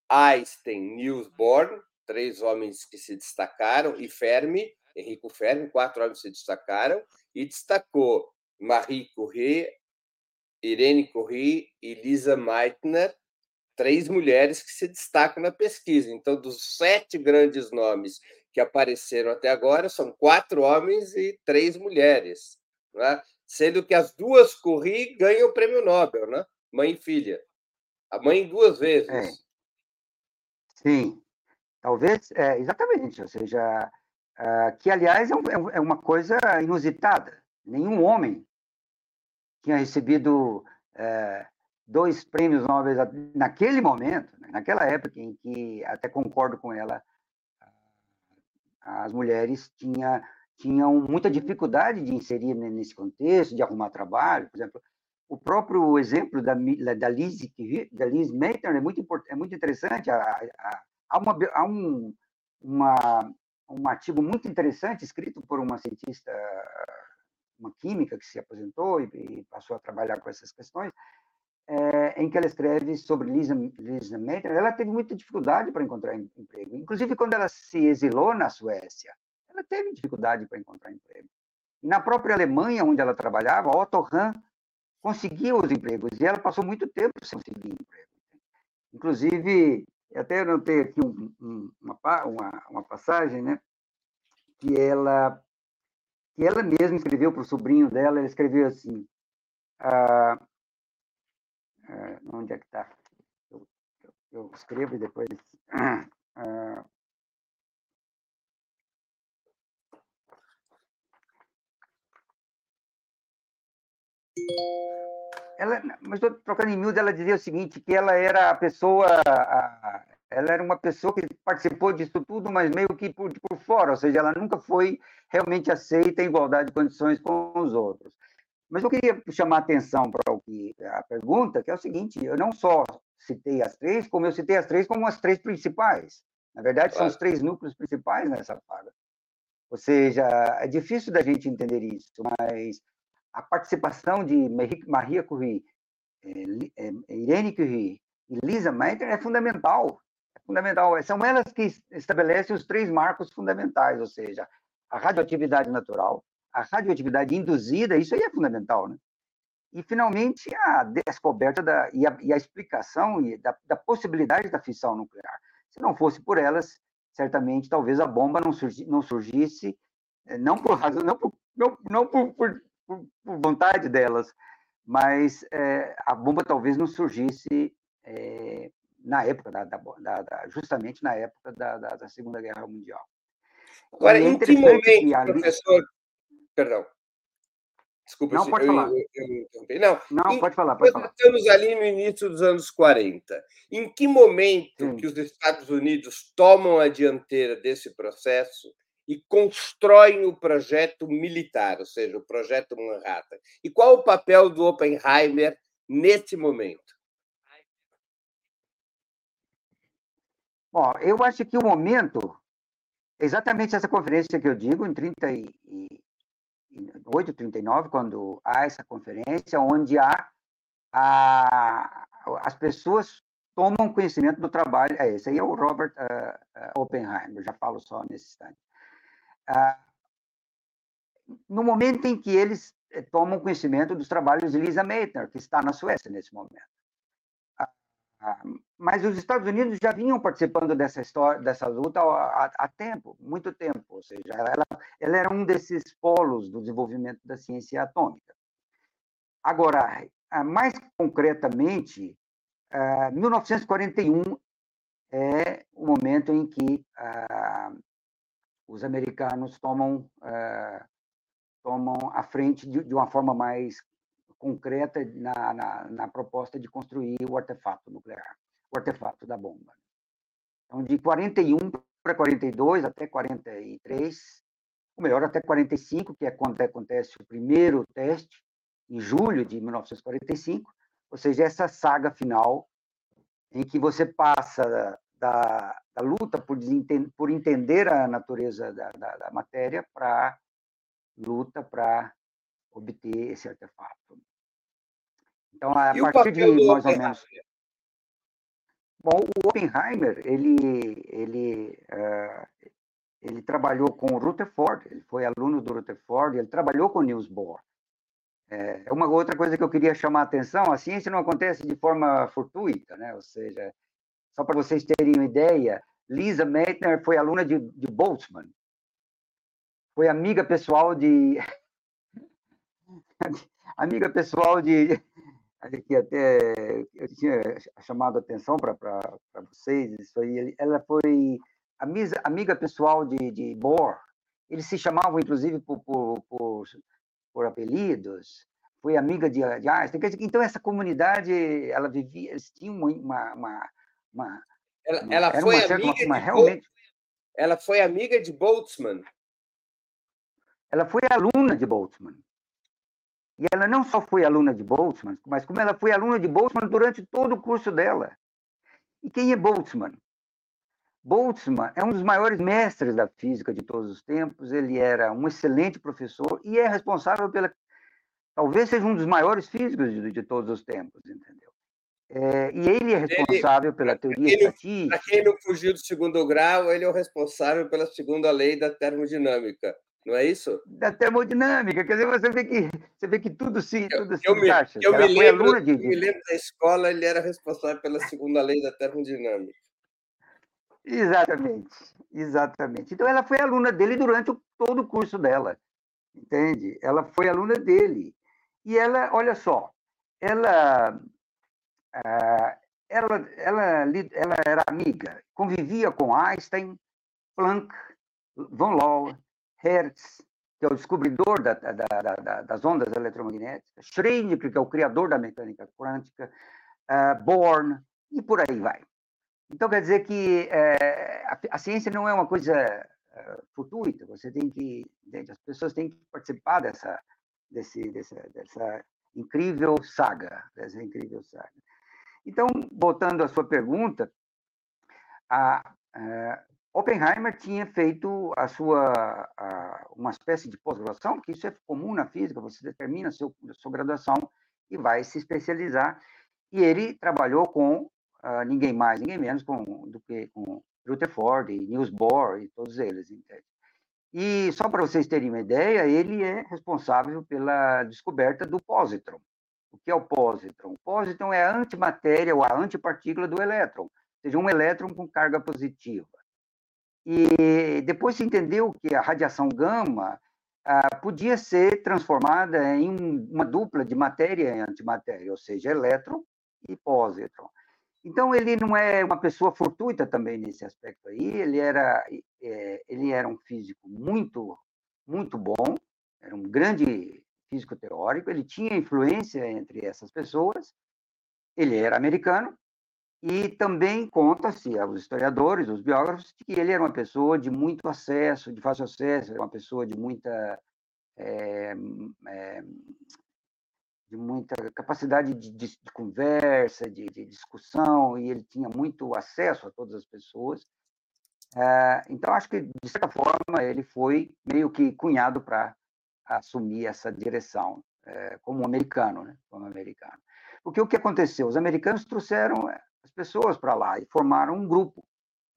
Einstein, Niels Bohr, três homens que se destacaram, e Fermi, Enrico Fermi, quatro homens se destacaram, e destacou Marie Curie, Irene Curie e Lise Meitner, três mulheres que se destacam na pesquisa. Então, dos sete grandes nomes que apareceram até agora são quatro homens e três mulheres, né? Sendo que as duas Curie ganham o prêmio Nobel, né? Mãe e filha. A mãe duas vezes. É. Sim. Talvez, é, exatamente. Ou seja, uh, que, aliás, é, um, é uma coisa inusitada. Nenhum homem tinha recebido uh, dois prêmios Nobel naquele momento, né? Naquela época em que, até concordo com ela, as mulheres tinha, tinham muita dificuldade de inserir nesse contexto, de arrumar trabalho. Por exemplo, o próprio exemplo da, da, Lise, da Lise Meitner é muito, é muito interessante. Há, uma, há um, uma, um artigo muito interessante escrito por uma cientista, uma química que se aposentou e, e passou a trabalhar com essas questões, é, em que ela escreve sobre Lise, Lise Meitner. Ela teve muita dificuldade para encontrar emprego. Inclusive, quando ela se exilou na Suécia, ela teve dificuldade para encontrar emprego. E na própria Alemanha, onde ela trabalhava, Otto Hahn conseguiu os empregos, e ela passou muito tempo sem conseguir emprego. Inclusive, até eu notei aqui um, um, uma, uma, uma passagem, né, que, ela, que ela mesma escreveu para o sobrinho dela. Ela escreveu assim... Ah, Uh, onde é que está? Eu, eu, eu escrevo e depois... Uh, ela, mas estou trocando em miúdo. Ela dizia o seguinte, que ela era a pessoa... A, ela era uma pessoa que participou disso tudo, mas meio que por, por fora, ou seja, ela nunca foi realmente aceita em igualdade de condições com os outros. Mas eu queria chamar a atenção para o que, a pergunta, que é o seguinte: eu não só citei as três, como eu citei as três como as três principais. Na verdade, são os três núcleos principais nessa saga. Ou seja, é difícil da gente entender isso, mas a participação de Maria Curie, Irene Curie e Lise Meitner é fundamental. É fundamental. São elas que estabelecem os três marcos fundamentais, ou seja, a radioatividade natural, a radioatividade induzida, isso aí é fundamental, né? E, finalmente, a descoberta da, e, a, e a explicação e da, da possibilidade da fissão nuclear. Se não fosse por elas, certamente, talvez a bomba não, surgi, não surgisse, não, por, razão, não, por, não, não por, por, por vontade delas, mas é, a bomba talvez não surgisse é, na época, da, da, da, da, justamente na época da, da, da Segunda Guerra Mundial. Agora, em que momento, professor... Perdão. Desculpa, não, pode eu, falar. Eu, eu, eu, eu, não, não em, pode falar. Pode nós estamos falar. Ali no início dos anos quarenta. Em que momento hum. que os Estados Unidos tomam a dianteira desse processo e constroem o projeto militar, ou seja, o projeto Manhattan? E qual o papel do Oppenheimer nesse momento? Bom, eu acho que o momento, exatamente essa conferência que eu digo, em trinta e oito, trinta e nove, quando há essa conferência, onde há, há, as pessoas tomam conhecimento do trabalho. É, esse aí é o Robert uh, uh, Oppenheimer, eu já falo só nesse instante. Uh, no momento em que eles tomam conhecimento dos trabalhos de Lise Meitner, que está na Suécia nesse momento. Uh, uh, mas os Estados Unidos já vinham participando dessa história, dessa luta há, há tempo, muito tempo, ou seja, ela, ela era um desses polos do desenvolvimento da ciência atômica. Agora, mais concretamente, mil novecentos e quarenta e um é o momento em que os americanos tomam, tomam a frente de uma forma mais concreta na, na, na proposta de construir o artefato nuclear. O artefato da bomba. Então, de quarenta e um para quarenta e dois, até quarenta e três, ou melhor, até quarenta e cinco, que é quando acontece o primeiro teste, em julho de mil novecentos e quarenta e cinco, ou seja, essa saga final em que você passa da, da, da luta por, por entender a natureza da, da, da matéria para luta para obter esse artefato. Então, a e partir de mais ou menos... Bom, o Oppenheimer, ele, ele, uh, ele trabalhou com o Rutherford, ele foi aluno do Rutherford, ele trabalhou com o Niels Bohr. É uma outra coisa que eu queria chamar a atenção: a ciência não acontece de forma fortuita, né? Ou seja, só para vocês terem uma ideia, Lise Meitner foi aluna de, de Boltzmann. Foi amiga pessoal de... amiga pessoal de... que até eu tinha chamado a atenção para vocês, isso aí. Ela foi amiga, amiga pessoal de, de Bohr. Eles se chamavam, inclusive, por, por, por, por apelidos. Foi amiga de, de Einstein. Então, essa comunidade, ela vivia... Eles tinham uma... uma, uma ela ela uma, foi uma, amiga uma, uma, realmente... Ela foi amiga de Boltzmann. Ela foi aluna de Boltzmann. E ela não só foi aluna de Boltzmann, mas como ela foi aluna de Boltzmann durante todo o curso dela. E quem é Boltzmann? Boltzmann é um dos maiores mestres da física de todos os tempos. Ele era um excelente professor e é responsável pela... Talvez seja um dos maiores físicos de, de todos os tempos, entendeu? É, e ele é responsável ele, pela teoria estatística. Para quem não fugiu do segundo grau, ele é o responsável pela segunda lei da termodinâmica. Não é isso? Da termodinâmica, quer dizer, você vê que, você vê que tudo se tudo se encaixa. Eu, me, eu, me lembro, de... eu me lembro da escola, ele era responsável pela segunda lei da termodinâmica. Exatamente, exatamente. Então, ela foi aluna dele durante o, todo o curso dela, entende? Ela foi aluna dele. E ela, olha só, ela, ela, ela, ela, ela era amiga, convivia com Einstein, Planck, von Lohr, Hertz, que é o descobridor da, da, da, das ondas eletromagnéticas, Schrödinger, que é o criador da mecânica quântica, uh, Born, e por aí vai. Então, quer dizer que uh, a, a ciência não é uma coisa uh, fortuita, você tem que, gente, as pessoas têm que participar dessa, desse, dessa, dessa incrível saga, dessa incrível saga. Então, voltando à sua pergunta, a... Uh, Oppenheimer tinha feito a sua, a, uma espécie de pós-graduação, porque isso é comum na física, você determina a seu, a sua graduação e vai se especializar. E ele trabalhou com uh, ninguém mais, ninguém menos com, do que com Rutherford e Niels Bohr e todos eles, entende? E só para vocês terem uma ideia, ele é responsável pela descoberta do pósitron. O que é o pósitron? O pósitron é a antimatéria ou a antipartícula do elétron, ou seja, um elétron com carga positiva. E depois se entendeu que a radiação gama ah, podia ser transformada em uma dupla de matéria e antimatéria, ou seja, elétron e pósitron. Então, ele não é uma pessoa fortuita também nesse aspecto aí, ele era, é, ele era um físico muito, muito bom, era um grande físico teórico, ele tinha influência entre essas pessoas, ele era americano. E também conta-se aos historiadores, os biógrafos, que ele era uma pessoa de muito acesso, de fácil acesso, era uma pessoa de muita, é, é, de muita capacidade de, de, de conversa, de, de discussão, e ele tinha muito acesso a todas as pessoas. É, então, acho que, de certa forma, ele foi meio que cunhado para assumir essa direção, é, como americano, né? Como americano. Porque o que aconteceu? Os americanos trouxeram as pessoas para lá e formaram um grupo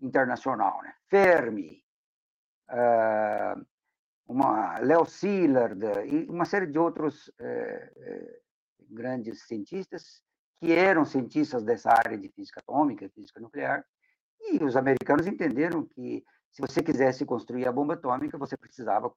internacional, né? Fermi, uh, uma, Leo Szilard e uma série de outros uh, uh, grandes cientistas que eram cientistas dessa área de física atômica e física nuclear. E os americanos entenderam que se você quisesse construir a bomba atômica, você precisava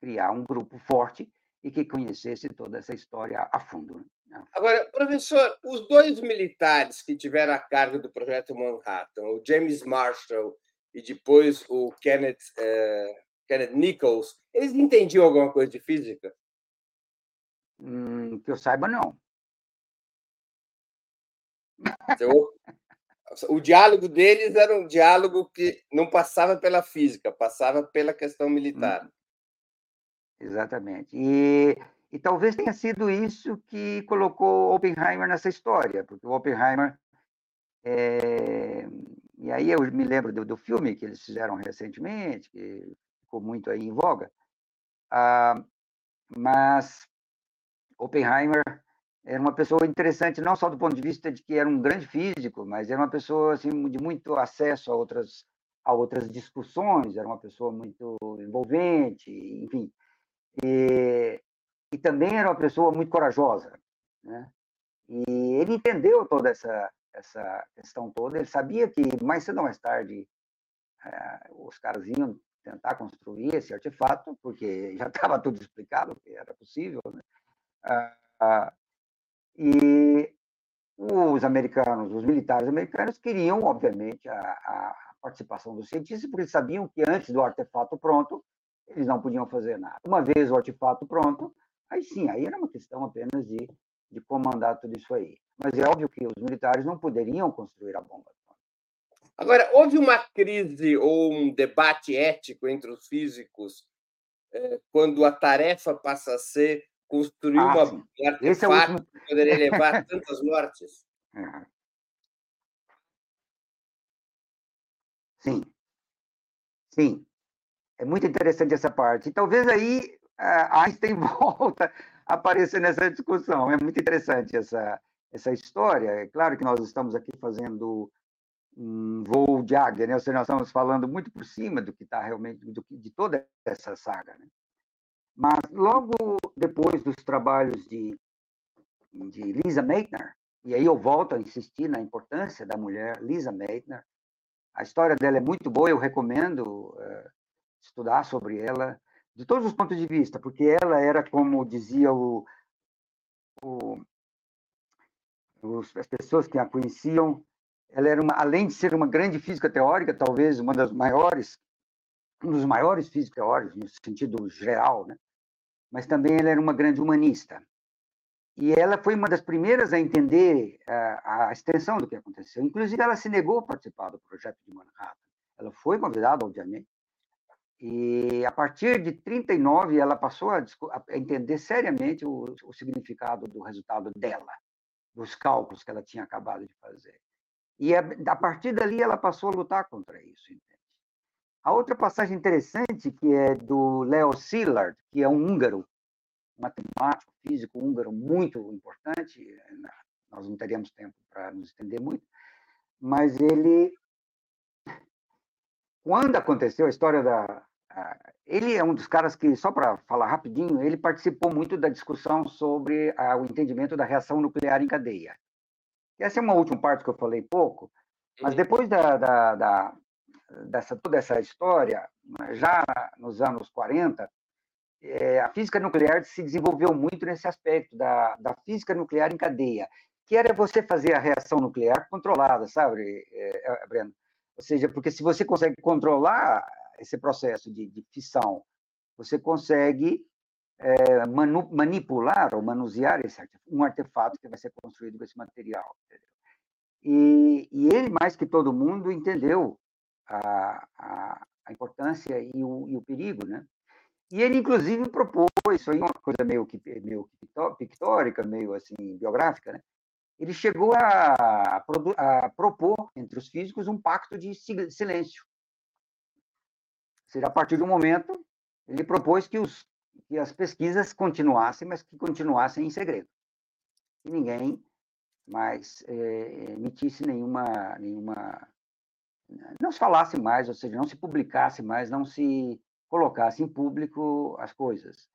criar um grupo forte e que conhecesse toda essa história a fundo. Agora, professor, os dois militares que tiveram a cargo do projeto Manhattan, o James Marshall e depois o Kenneth, uh, Kenneth Nichols, eles entendiam alguma coisa de física? Hum, que eu saiba, não. Então, o diálogo deles era um diálogo que não passava pela física, passava pela questão militar. Hum. Exatamente. E, e talvez tenha sido isso que colocou Oppenheimer nessa história, porque o Oppenheimer... É... E aí eu me lembro do, do filme que eles fizeram recentemente, que ficou muito aí em voga, ah, mas Oppenheimer era uma pessoa interessante, não só do ponto de vista de que era um grande físico, mas era uma pessoa assim, de muito acesso a outras, a outras discussões, era uma pessoa muito envolvente, enfim... E, e também era uma pessoa muito corajosa, né? E ele entendeu toda essa, essa questão toda, ele sabia que mais cedo ou mais tarde é, os caras iam tentar construir esse artefato, porque já estava tudo explicado, que era possível, né? Ah, ah, e os americanos, os militares americanos, queriam, obviamente, a, a participação dos cientistas, porque eles sabiam que antes do artefato pronto, eles não podiam fazer nada. Uma vez o artefato pronto, aí sim, aí era uma questão apenas de, de comandar tudo isso aí. Mas é óbvio que os militares não poderiam construir a bomba. Agora, houve uma crise ou um debate ético entre os físicos eh, quando a tarefa passa a ser construir ah, uma sim. artefato Esse é o último... que poderia levar tantas mortes? É. Sim. Sim. É muito interessante essa parte. E talvez aí Einstein volta a aparecer nessa discussão. É muito interessante essa, essa história. É claro que nós estamos aqui fazendo um voo de águia, né? Ou seja, nós estamos falando muito por cima do que está realmente, do, de toda essa saga, né? Mas logo depois dos trabalhos de, de Lise Meitner, e aí eu volto a insistir na importância da mulher Lise Meitner, a história dela é muito boa, eu recomendo uh, estudar sobre ela, de todos os pontos de vista, porque ela era, como dizia o, o, os, as pessoas que a conheciam, ela era uma, além de ser uma grande física teórica, talvez uma das maiores, um dos maiores físicos teóricos no sentido geral, né? Mas também ela era uma grande humanista. E ela foi uma das primeiras a entender a, a extensão do que aconteceu. Inclusive, ela se negou a participar do projeto de Manhattan. Ela foi convidada, obviamente. E a partir de trinta e nove, ela passou a, a entender seriamente o, o significado do resultado dela, dos cálculos que ela tinha acabado de fazer. E a, a partir dali ela passou a lutar contra isso, entende? A outra passagem interessante, que é do Leo Szilard, que é um húngaro, matemático, físico húngaro muito importante, nós não teríamos tempo para nos estender muito, mas ele, quando aconteceu a história da... Ele é um dos caras que, só para falar rapidinho, ele participou muito da discussão sobre o entendimento da reação nuclear em cadeia. Essa é uma última parte que eu falei pouco, mas depois da, da, da, dessa, toda essa história, já nos anos quarenta, é, a física nuclear se desenvolveu muito nesse aspecto da, da física nuclear em cadeia, que era você fazer a reação nuclear controlada, sabe, Breno? Ou seja, porque se você consegue controlar esse processo de, de fissão, você consegue É, manu, manipular ou manusear esse artefato, um artefato que vai ser construído com esse material. E, e ele, mais que todo mundo, entendeu a, a, a importância e o, e o perigo, né? E ele, inclusive, propôs, isso aí é uma coisa meio, que, meio pictórica, meio assim, biográfica, né? Ele chegou a, a propor, entre os físicos, um pacto de silêncio. Ou seja, a partir de um momento, ele propôs que os que as pesquisas continuassem, mas que continuassem em segredo. E ninguém mais é, emitisse nenhuma, nenhuma... Não se falasse mais, ou seja, não se publicasse mais, não se colocasse em público as coisas.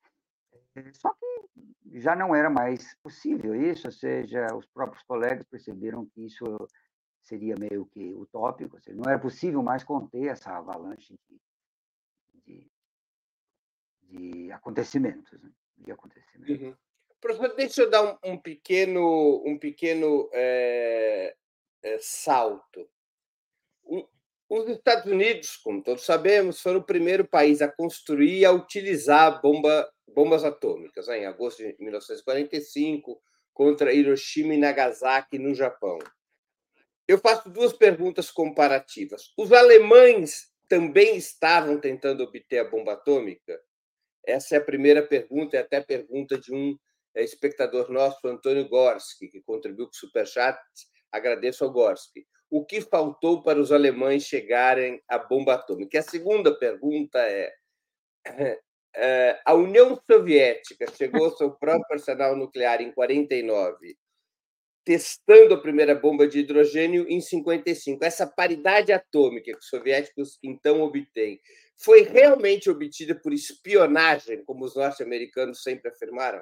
Só que já não era mais possível isso, ou seja, os próprios colegas perceberam que isso seria meio que utópico, ou seja, não era possível mais conter essa avalanche de... de de acontecimentos, né? de acontecimentos. Uhum. Professor, deixa eu dar um, um pequeno, um pequeno é, é, salto. O, os Estados Unidos, como todos sabemos, foram o primeiro país a construir e a utilizar bomba, bombas atômicas, né? Em agosto de mil novecentos e quarenta e cinco, contra Hiroshima e Nagasaki, no Japão. Eu faço duas perguntas comparativas. Os alemães também estavam tentando obter a bomba atômica? Essa é a primeira pergunta, e até a pergunta de um espectador nosso, Antônio Gorski, que contribuiu com o Superchat. Agradeço ao Gorski. O que faltou para os alemães chegarem à bomba atômica? A segunda pergunta é, a União Soviética chegou ao seu próprio arsenal nuclear em quarenta e nove, testando a primeira bomba de hidrogênio em cinquenta e cinco. Essa paridade atômica que os soviéticos então obtêm foi realmente obtida por espionagem, como os norte-americanos sempre afirmaram?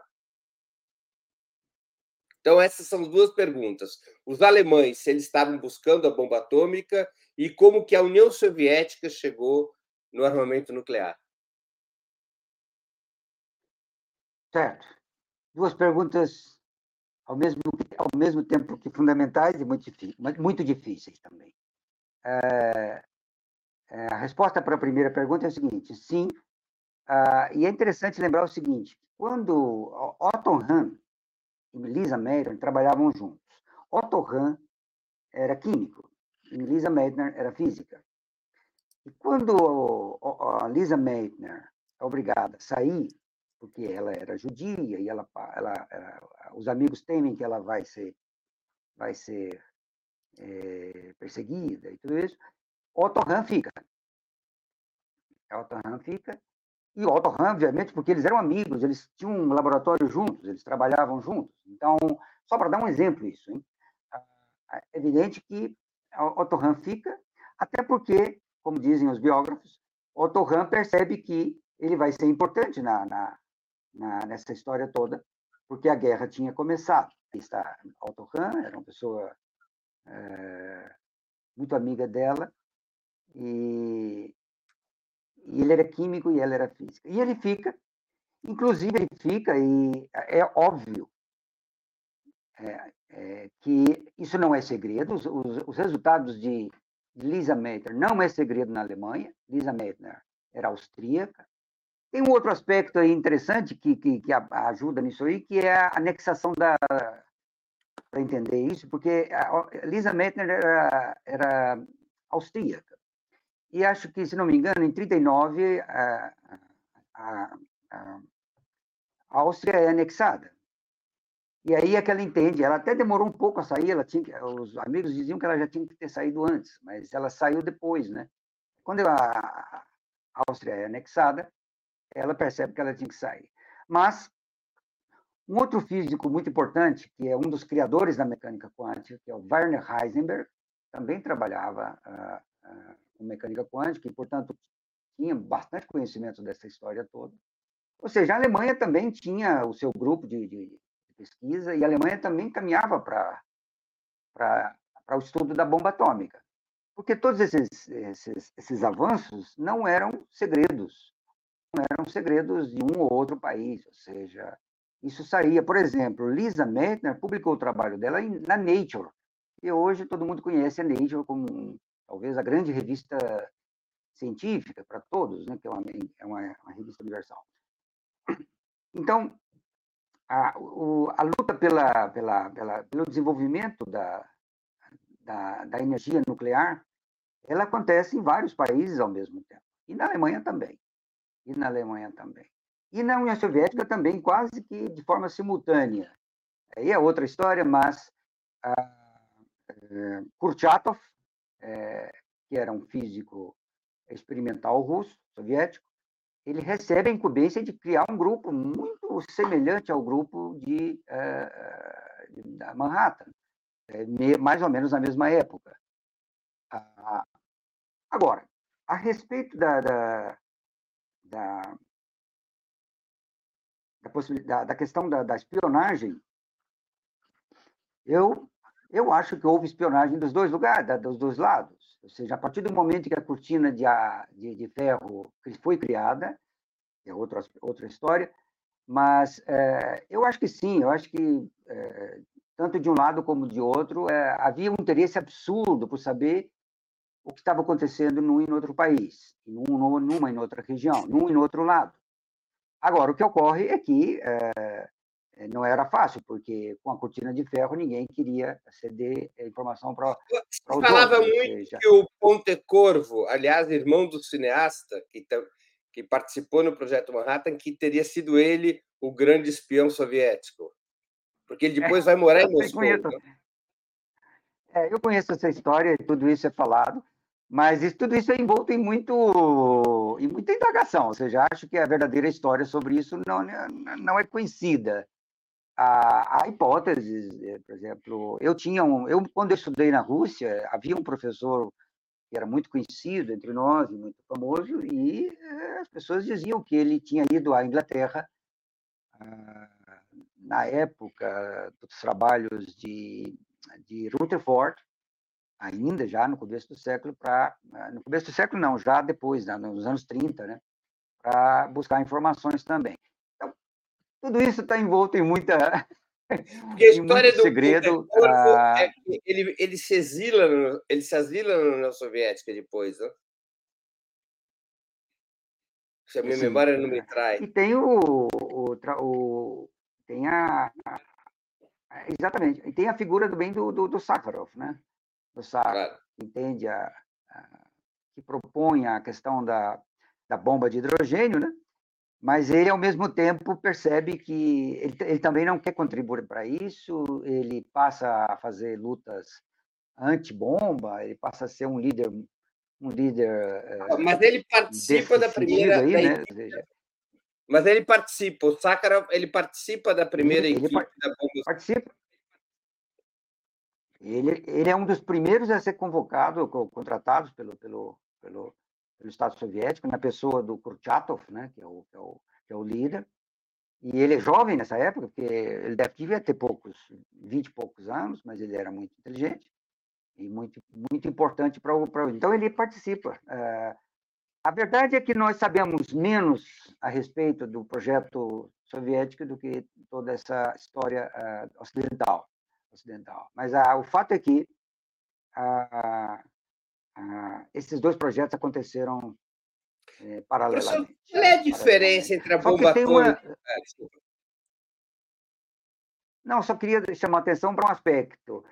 Então, essas são duas perguntas. Os alemães, se eles estavam buscando a bomba atômica e como que a União Soviética chegou no armamento nuclear. Certo. Duas perguntas ao mesmo, ao mesmo tempo que fundamentais e muito, muito difíceis também. É, a resposta para a primeira pergunta é o seguinte, sim, uh, e é interessante lembrar o seguinte, quando Otto Hahn e Lise Meitner trabalhavam juntos, Otto Hahn era químico e Lise Meitner era física. E quando a Lise Meitner é obrigada a sair, porque ela era judia e ela, ela, ela, os amigos temem que ela vai ser, vai ser é, perseguida e tudo isso, Otto Hahn fica. Otto Hahn fica. E Otto Hahn, obviamente, porque eles eram amigos, eles tinham um laboratório juntos, eles trabalhavam juntos. Então, só para dar um exemplo isso, hein? É evidente que Otto Hahn fica, até porque, como dizem os biógrafos, Otto Hahn percebe que ele vai ser importante na, na, na, nessa história toda, porque a guerra tinha começado. Aí está Otto Hahn, era uma pessoa é, muito amiga dela, e, e ele era químico e ela era física. E ele fica, inclusive ele fica, e é óbvio é, é, que isso não é segredo, os, os, os resultados de Lise Meitner não é segredo na Alemanha, Lise Meitner era austríaca. Tem um outro aspecto aí interessante que, que, que ajuda nisso aí, que é a anexação da... para entender isso, porque a Lise Meitner era, era austríaca. E acho que, se não me engano, em trinta e nove, a, a, a, a Áustria é anexada. E aí é que ela entende. Ela até demorou um pouco a sair, ela tinha que, os amigos diziam que ela já tinha que ter saído antes, mas ela saiu depois, né? Quando a, a Áustria é anexada, ela percebe que ela tinha que sair. Mas um outro físico muito importante, que é um dos criadores da mecânica quântica, que é o Werner Heisenberg, também trabalhava uh, uh, com mecânica quântica e, portanto, tinha bastante conhecimento dessa história toda. Ou seja, a Alemanha também tinha o seu grupo de, de, de pesquisa e a Alemanha também caminhava para para o estudo da bomba atômica, porque todos esses, esses, esses avanços não eram segredos. Não eram segredos de um ou outro país, ou seja, isso saía. Por exemplo, Lise Meitner publicou o trabalho dela na Nature, e hoje todo mundo conhece a Nature como talvez a grande revista científica para todos, né? Que é uma, é uma, uma revista universal. Então, a, o, a luta pela, pela, pela, pelo desenvolvimento da, da, da energia nuclear, ela acontece em vários países ao mesmo tempo, e na Alemanha também. E na Alemanha também. E na União Soviética também, quase que de forma simultânea. Aí é outra história, mas uh, Kurchatov, uh, que era um físico experimental russo, soviético, ele recebe a incumbência de criar um grupo muito semelhante ao grupo de, uh, de da Manhattan, uh, mais ou menos na mesma época. Uh, agora, a respeito da... da Da, da, possibilidade, da questão da, da espionagem, eu, eu acho que houve espionagem dos dois lugares, da, dos dois lados. Ou seja, a partir do momento que a cortina de, de, de ferro foi criada, é outra, outra história, mas é, eu acho que sim, eu acho que é, tanto de um lado como de outro, é, havia um interesse absurdo por saber o que estava acontecendo num e no outro país, num, numa e em outra região, num e no outro lado. Agora, o que ocorre é que é, não era fácil, porque com a cortina de ferro ninguém queria ceder informação para os falava outros, muito seja... que o Pontecorvo, aliás, irmão do cineasta, que, que participou no Projeto Manhattan, que teria sido ele o grande espião soviético, porque ele depois é, vai morar em Moscou. É, eu conheço essa história, tudo isso é falado, mas isso, tudo isso é envolto em, muito, em muita indagação, ou seja, acho que a verdadeira história sobre isso não, não é conhecida. Há, há hipóteses, por exemplo, eu tinha um, eu, quando eu estudei na Rússia, havia um professor que era muito conhecido entre nós, muito famoso, e as pessoas diziam que ele tinha ido à Inglaterra na época dos trabalhos de, de Rutherford, ainda já no começo do século, para no começo do século não, já depois, né, nos anos trinta, né, para buscar informações também. Então, tudo isso está envolto em muita... Porque a história do segredo, ah... é que ele, ele se exila, no, ele se exila na União Soviética depois, né? Se a minha Sim. memória não me trai. E tem o, o, o tem a, a exatamente, e tem a figura também do, do, do Sakharov, né? Do Sakharov, claro. Entende a, a que propõe a questão da, da bomba de hidrogênio, né? Mas ele, ao mesmo tempo, percebe que ele, ele também não quer contribuir para isso, ele passa a fazer lutas anti-bomba, ele passa a ser um líder... Um líder não, mas ele participa da primeira... Aí, né? Seja, mas ele participa, o Sakharov, ele participa da primeira ele, equipe ele da bomba. Participa. Ele, ele é um dos primeiros a ser convocado, contratado pelo... pelo, pelo pelo Estado Soviético, na pessoa do Kurchatov, né, que é o, que é o, que é o líder, e ele é jovem nessa época, porque ele devia ter poucos, vinte e poucos anos, mas ele era muito inteligente e muito, muito importante para o... Pra... Então, ele participa. Uh, a verdade é que nós sabemos menos a respeito do projeto soviético do que toda essa história uh, ocidental, ocidental. Mas uh, o fato é que... Uh, uh, Ah, esses dois projetos aconteceram é, paralelamente. Qual é a diferença entre a bomba atômica? Uma... Não, só queria chamar a atenção para um aspecto.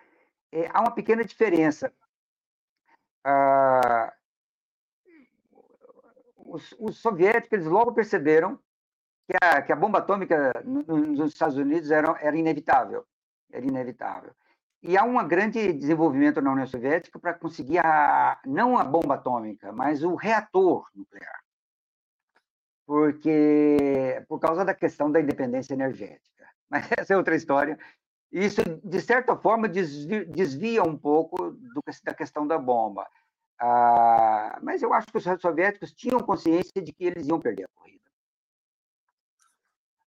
É, há uma pequena diferença. Ah, os, os soviéticos eles logo perceberam que a, que a bomba atômica nos Estados Unidos era, era inevitável. Era inevitável. E há um grande desenvolvimento na União Soviética para conseguir, a, não a bomba atômica, mas o reator nuclear, porque, por causa da questão da independência energética. Mas essa é outra história. Isso, de certa forma, desvia, desvia um pouco do, da questão da bomba. Ah, mas eu acho que os soviéticos tinham consciência de que eles iam perder a corrida.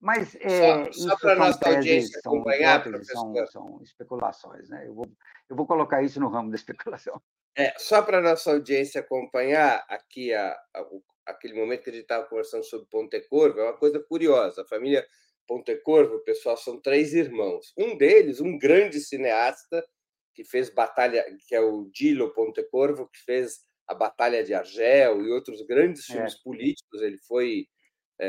Mas é, só, só para nossa teses, audiência são acompanhar, teses, professor. São, são especulações, né? Eu vou, eu vou colocar isso no ramo da especulação. É, só para nossa audiência acompanhar aqui a, a, aquele momento que a gente estava conversando sobre Pontecorvo, é uma coisa curiosa. A família Pontecorvo, pessoal, são três irmãos. Um deles, um grande cineasta, que fez batalha, que é o Gillo Pontecorvo, que fez a Batalha de Argel e outros grandes filmes é. políticos. Ele foi...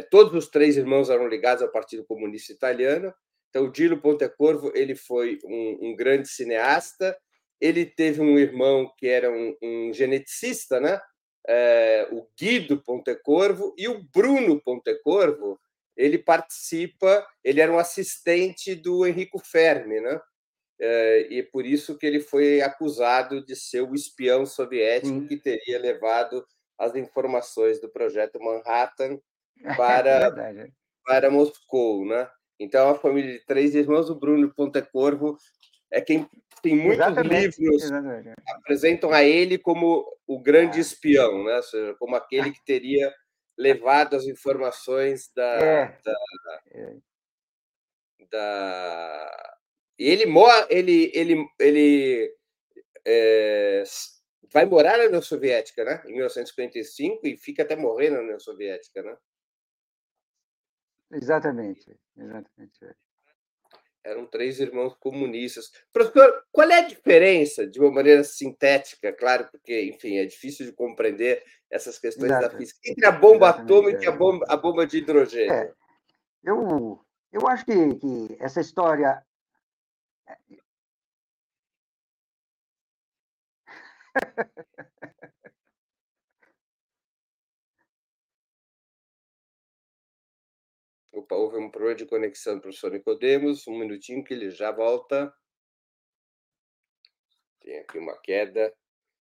Todos os três irmãos eram ligados ao Partido Comunista Italiano. Então, o Gillo Pontecorvo ele foi um, um grande cineasta. Ele teve um irmão que era um, um geneticista, né? É, o Guido Pontecorvo. E o Bruno Pontecorvo ele participa... Ele era um assistente do Enrico Fermi, né? É, e é por isso que ele foi acusado de ser o espião soviético hum. que teria levado as informações do projeto Manhattan Para, é para Moscou, né? Então, a família de três irmãos, o Bruno Pontecorvo é quem tem muitos exatamente, livros exatamente. Que apresentam a ele como o grande ah, espião, né? Ou seja, como aquele que teria levado as informações da... É. da, da... E ele, mora, ele, ele, ele é, vai morar na União Soviética, né? Em mil novecentos e cinquenta e cinco, e fica até morrer na União Soviética, né? Exatamente, exatamente. Eram três irmãos comunistas. Professor, qual é a diferença, de uma maneira sintética, claro, porque, enfim, é difícil de compreender essas questões Exato. da física, entre a bomba exatamente, atômica é. e a bomba, a bomba de hidrogênio? É. Eu, eu acho que, que essa história... Opa, houve um problema de conexão do professor Nicodemos. Um minutinho que ele já volta. Tem aqui uma queda.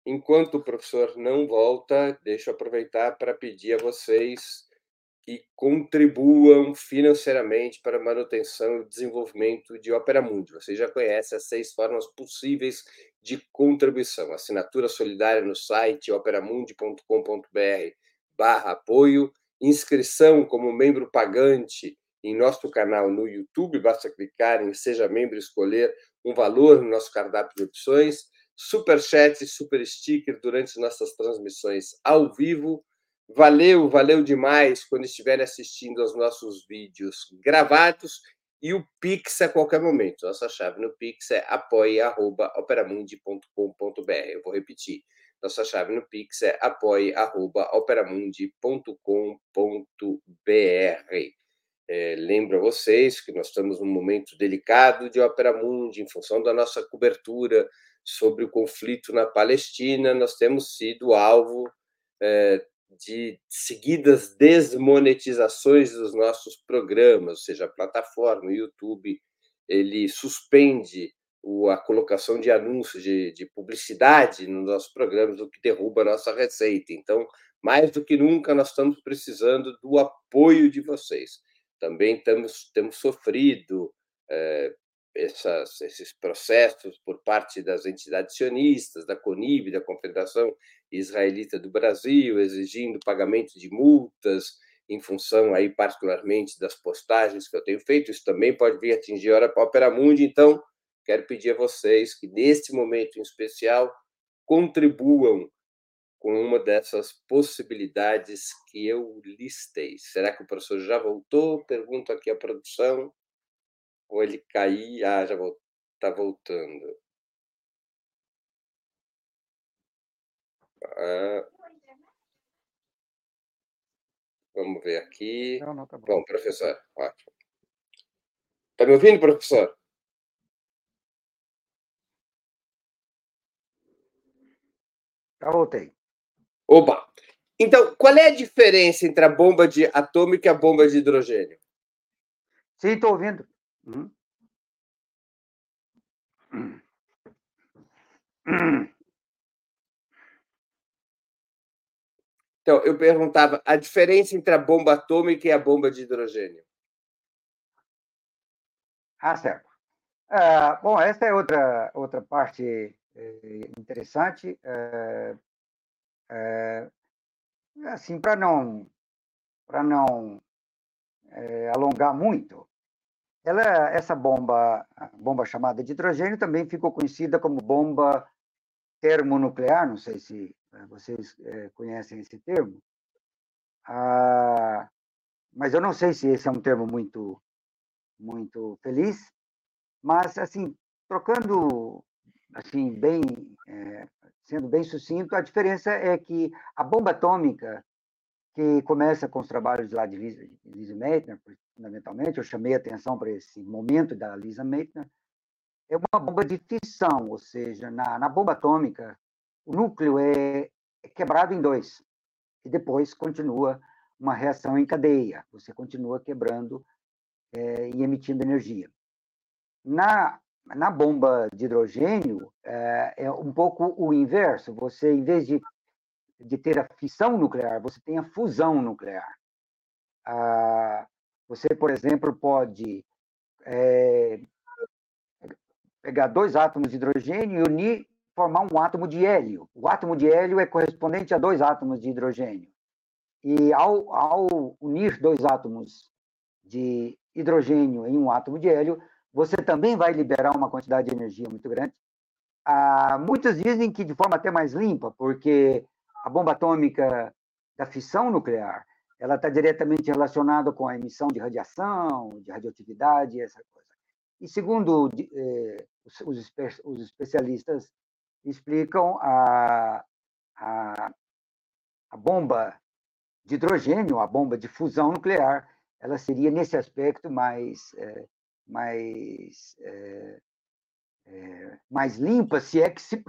Enquanto o professor não volta, deixa eu aproveitar para pedir a vocês que contribuam financeiramente para a manutenção e desenvolvimento de Opera Mundi. Vocês já conhecem as seis formas possíveis de contribuição. Assinatura solidária no site operamundi ponto com ponto br barra apoio. Inscrição como membro pagante em nosso canal no YouTube, basta clicar em Seja Membro e escolher um valor no nosso cardápio de opções, superchat e super sticker durante nossas transmissões ao vivo. Valeu, valeu demais quando estiverem assistindo aos nossos vídeos gravados e o Pix a qualquer momento. Nossa chave no Pix é apoia arroba operamundi ponto com ponto br. Eu vou repetir. Nossa chave no Pix é apoia arroba operamundi ponto com ponto br. É, lembro a vocês que nós estamos num momento delicado de Opera Mundi, em função da nossa cobertura sobre o conflito na Palestina, nós temos sido alvo é, de seguidas desmonetizações dos nossos programas, ou seja, a plataforma, o YouTube, ele suspende o, a colocação de anúncios, de, de publicidade nos nossos programas, o que derruba a nossa receita. Então, mais do que nunca, nós estamos precisando do apoio de vocês. Também estamos, temos sofrido eh, essas, esses processos por parte das entidades sionistas, da CONIB, da Confederação Israelita do Brasil, exigindo pagamento de multas, em função aí particularmente das postagens que eu tenho feito. Isso também pode vir atingir a Opera Mundi. Então, quero pedir a vocês que, neste momento em especial, contribuam com uma dessas possibilidades que eu listei. Será que o professor já voltou? Pergunto aqui à produção. Ou ele caiu? Ah, já está voltando. Ah. Vamos ver aqui. Não, não, tá bom. Bom, professor, ótimo. Está me ouvindo, professor? Já voltei. Oba! Então, qual é a diferença entre a bomba de atômica e a bomba de hidrogênio? Sim, estou ouvindo. Uhum. Então, eu perguntava a diferença entre a bomba atômica e a bomba de hidrogênio. Ah, certo. Ah, bom, essa é outra, outra parte interessante. É, é, assim, para não, para não é, alongar muito, ela, essa bomba, bomba chamada de hidrogênio, também ficou conhecida como bomba termonuclear, não sei se vocês é, conhecem esse termo, ah, mas eu não sei se esse é um termo muito, muito feliz, mas, assim, trocando... assim, bem, é, sendo bem sucinto, a diferença é que a bomba atômica, que começa com os trabalhos lá de Lise Meitner, fundamentalmente, eu chamei a atenção para esse momento da Lise Meitner, é uma bomba de fissão, ou seja, na, na bomba atômica, o núcleo é quebrado em dois, e depois continua uma reação em cadeia, você continua quebrando é, e emitindo energia. Na Na bomba de hidrogênio, é um pouco o inverso. Você, em vez de, de ter a fissão nuclear, você tem a fusão nuclear. Você, por exemplo, pode é, pegar dois átomos de hidrogênio e unir, formar um átomo de hélio. O átomo de hélio é correspondente a dois átomos de hidrogênio. E ao, ao unir dois átomos de hidrogênio em um átomo de hélio, você também vai liberar uma quantidade de energia muito grande. Ah, muitos dizem que de forma até mais limpa, porque a bomba atômica da fissão nuclear, ela está diretamente relacionada com a emissão de radiação, de radioatividade, essa coisa. E segundo eh, os, espe- os especialistas explicam, a, a, a bomba de hidrogênio, a bomba de fusão nuclear, ela seria nesse aspecto mais... Eh, mais, é, é, mais limpa, se é, que se,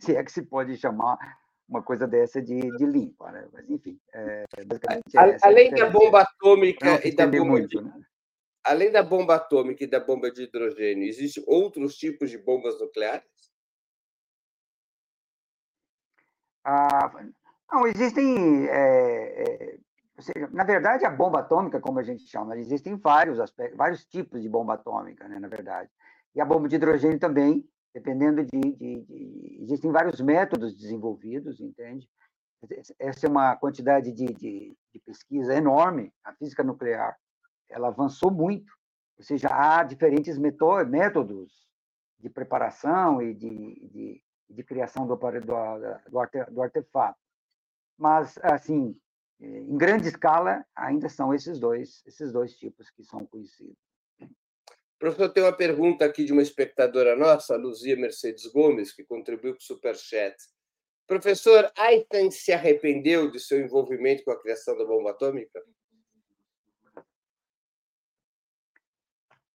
se é que se pode chamar uma coisa dessa de, de limpa, né? Mas, enfim, é, basicamente... É essa além da bomba atômica e da bomba muito, de, né? Além da bomba atômica e da bomba de hidrogênio, existem outros tipos de bombas nucleares? Ah, não, existem... É, é, Ou seja, na verdade, a bomba atômica, como a gente chama, existem vários aspectos, vários tipos de bomba atômica, né, na verdade. E a bomba de hidrogênio também, dependendo de, de, de... Existem vários métodos desenvolvidos, entende? Essa é uma quantidade de, de, de pesquisa enorme. A física nuclear ela avançou muito, ou seja, há diferentes métodos de preparação e de, de, de criação do, do, do artefato. Mas, assim, em grande escala, ainda são esses dois, esses dois tipos que são conhecidos. Professor, tem uma pergunta aqui de uma espectadora nossa, a Luzia Mercedes Gomes, que contribuiu com o Superchat. Professor, Einstein se arrependeu de seu envolvimento com a criação da bomba atômica?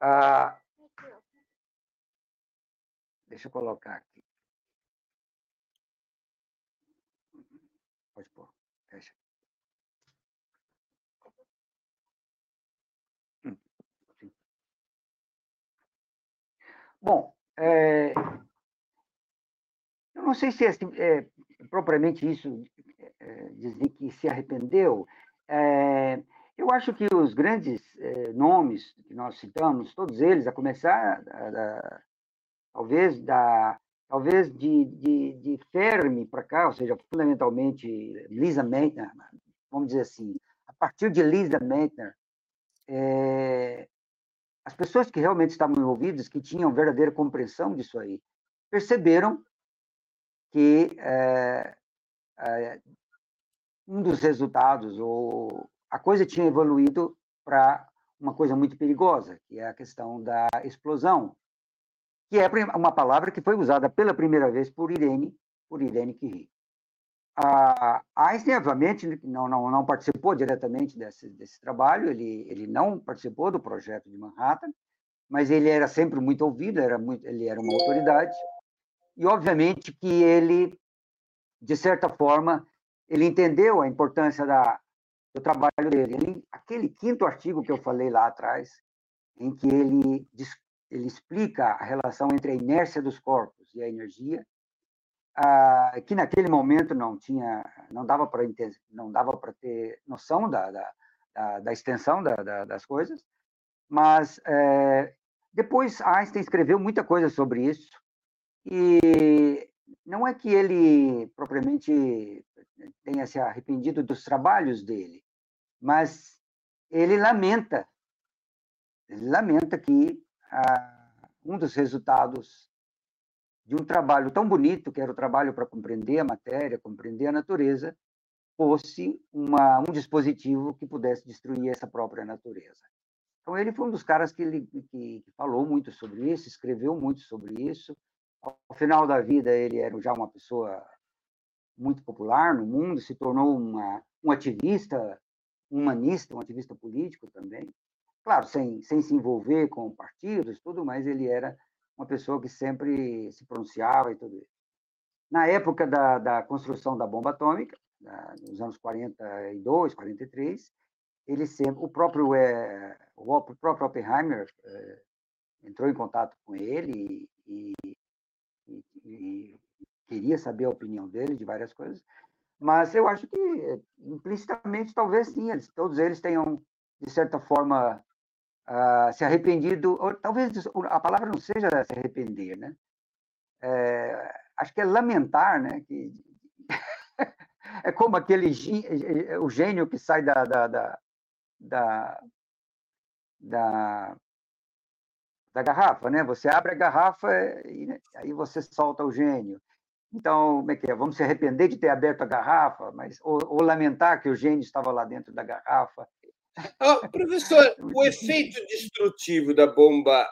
Ah, deixa eu colocar aqui. Pode pôr, fecha. Hum, Bom, é, eu não sei se é, é propriamente isso, é, dizer que se arrependeu. É, eu acho que os grandes é, nomes que nós citamos, todos eles, a começar da, da, talvez da talvez de, de, de Fermi para cá, ou seja, fundamentalmente Lise Meitner, vamos dizer assim, a partir de Lise Meitner, é, as pessoas que realmente estavam envolvidas, que tinham verdadeira compreensão disso aí, perceberam que é, é, um dos resultados, ou a coisa tinha evoluído para uma coisa muito perigosa, que é a questão da explosão, que é uma palavra que foi usada pela primeira vez por Irene, por Irene Curie. A Einstein, obviamente, não, não, não participou diretamente desse, desse trabalho, ele, ele não participou do projeto de Manhattan, mas ele era sempre muito ouvido, era muito, ele era uma autoridade, e, obviamente, que ele, de certa forma, ele entendeu a importância da, do trabalho dele. Ele, aquele quinto artigo que eu falei lá atrás, em que ele discute, ele explica a relação entre a inércia dos corpos e a energia, que naquele momento não tinha, não dava para não dava para ter noção da, da, da extensão da, da, das coisas, mas é, depois Einstein escreveu muita coisa sobre isso e não é que ele propriamente tenha se arrependido dos trabalhos dele, mas ele lamenta, ele lamenta que um dos resultados de um trabalho tão bonito, que era o trabalho para compreender a matéria, compreender a natureza, fosse uma, um dispositivo que pudesse destruir essa própria natureza. Então, ele foi um dos caras que, ele, que falou muito sobre isso, escreveu muito sobre isso. Ao final da vida, ele era já uma pessoa muito popular no mundo, se tornou uma, um ativista, um humanista, um ativista político também. Claro, sem, sem se envolver com partidos, tudo, mas ele era uma pessoa que sempre se pronunciava e tudo isso. Na época da, da construção da bomba atômica, da, nos anos quarenta e dois, quarenta e três, ele sempre, o próprio, é, o próprio Oppenheimer é, entrou em contato com ele e, e, e, e queria saber a opinião dele de várias coisas, mas eu acho que, implicitamente, talvez sim, eles, todos eles tenham, de certa forma, Uh, se arrependido, ou, talvez a palavra não seja se arrepender, né? É, acho que é lamentar, né? Que é como aquele o gênio que sai da da, da, da, da, da garrafa, né? Você abre a garrafa e aí você solta o gênio. Então, como é que é? Vamos se arrepender de ter aberto a garrafa, mas ou, ou lamentar que o gênio estava lá dentro da garrafa. Oh, professor, o efeito destrutivo da bomba,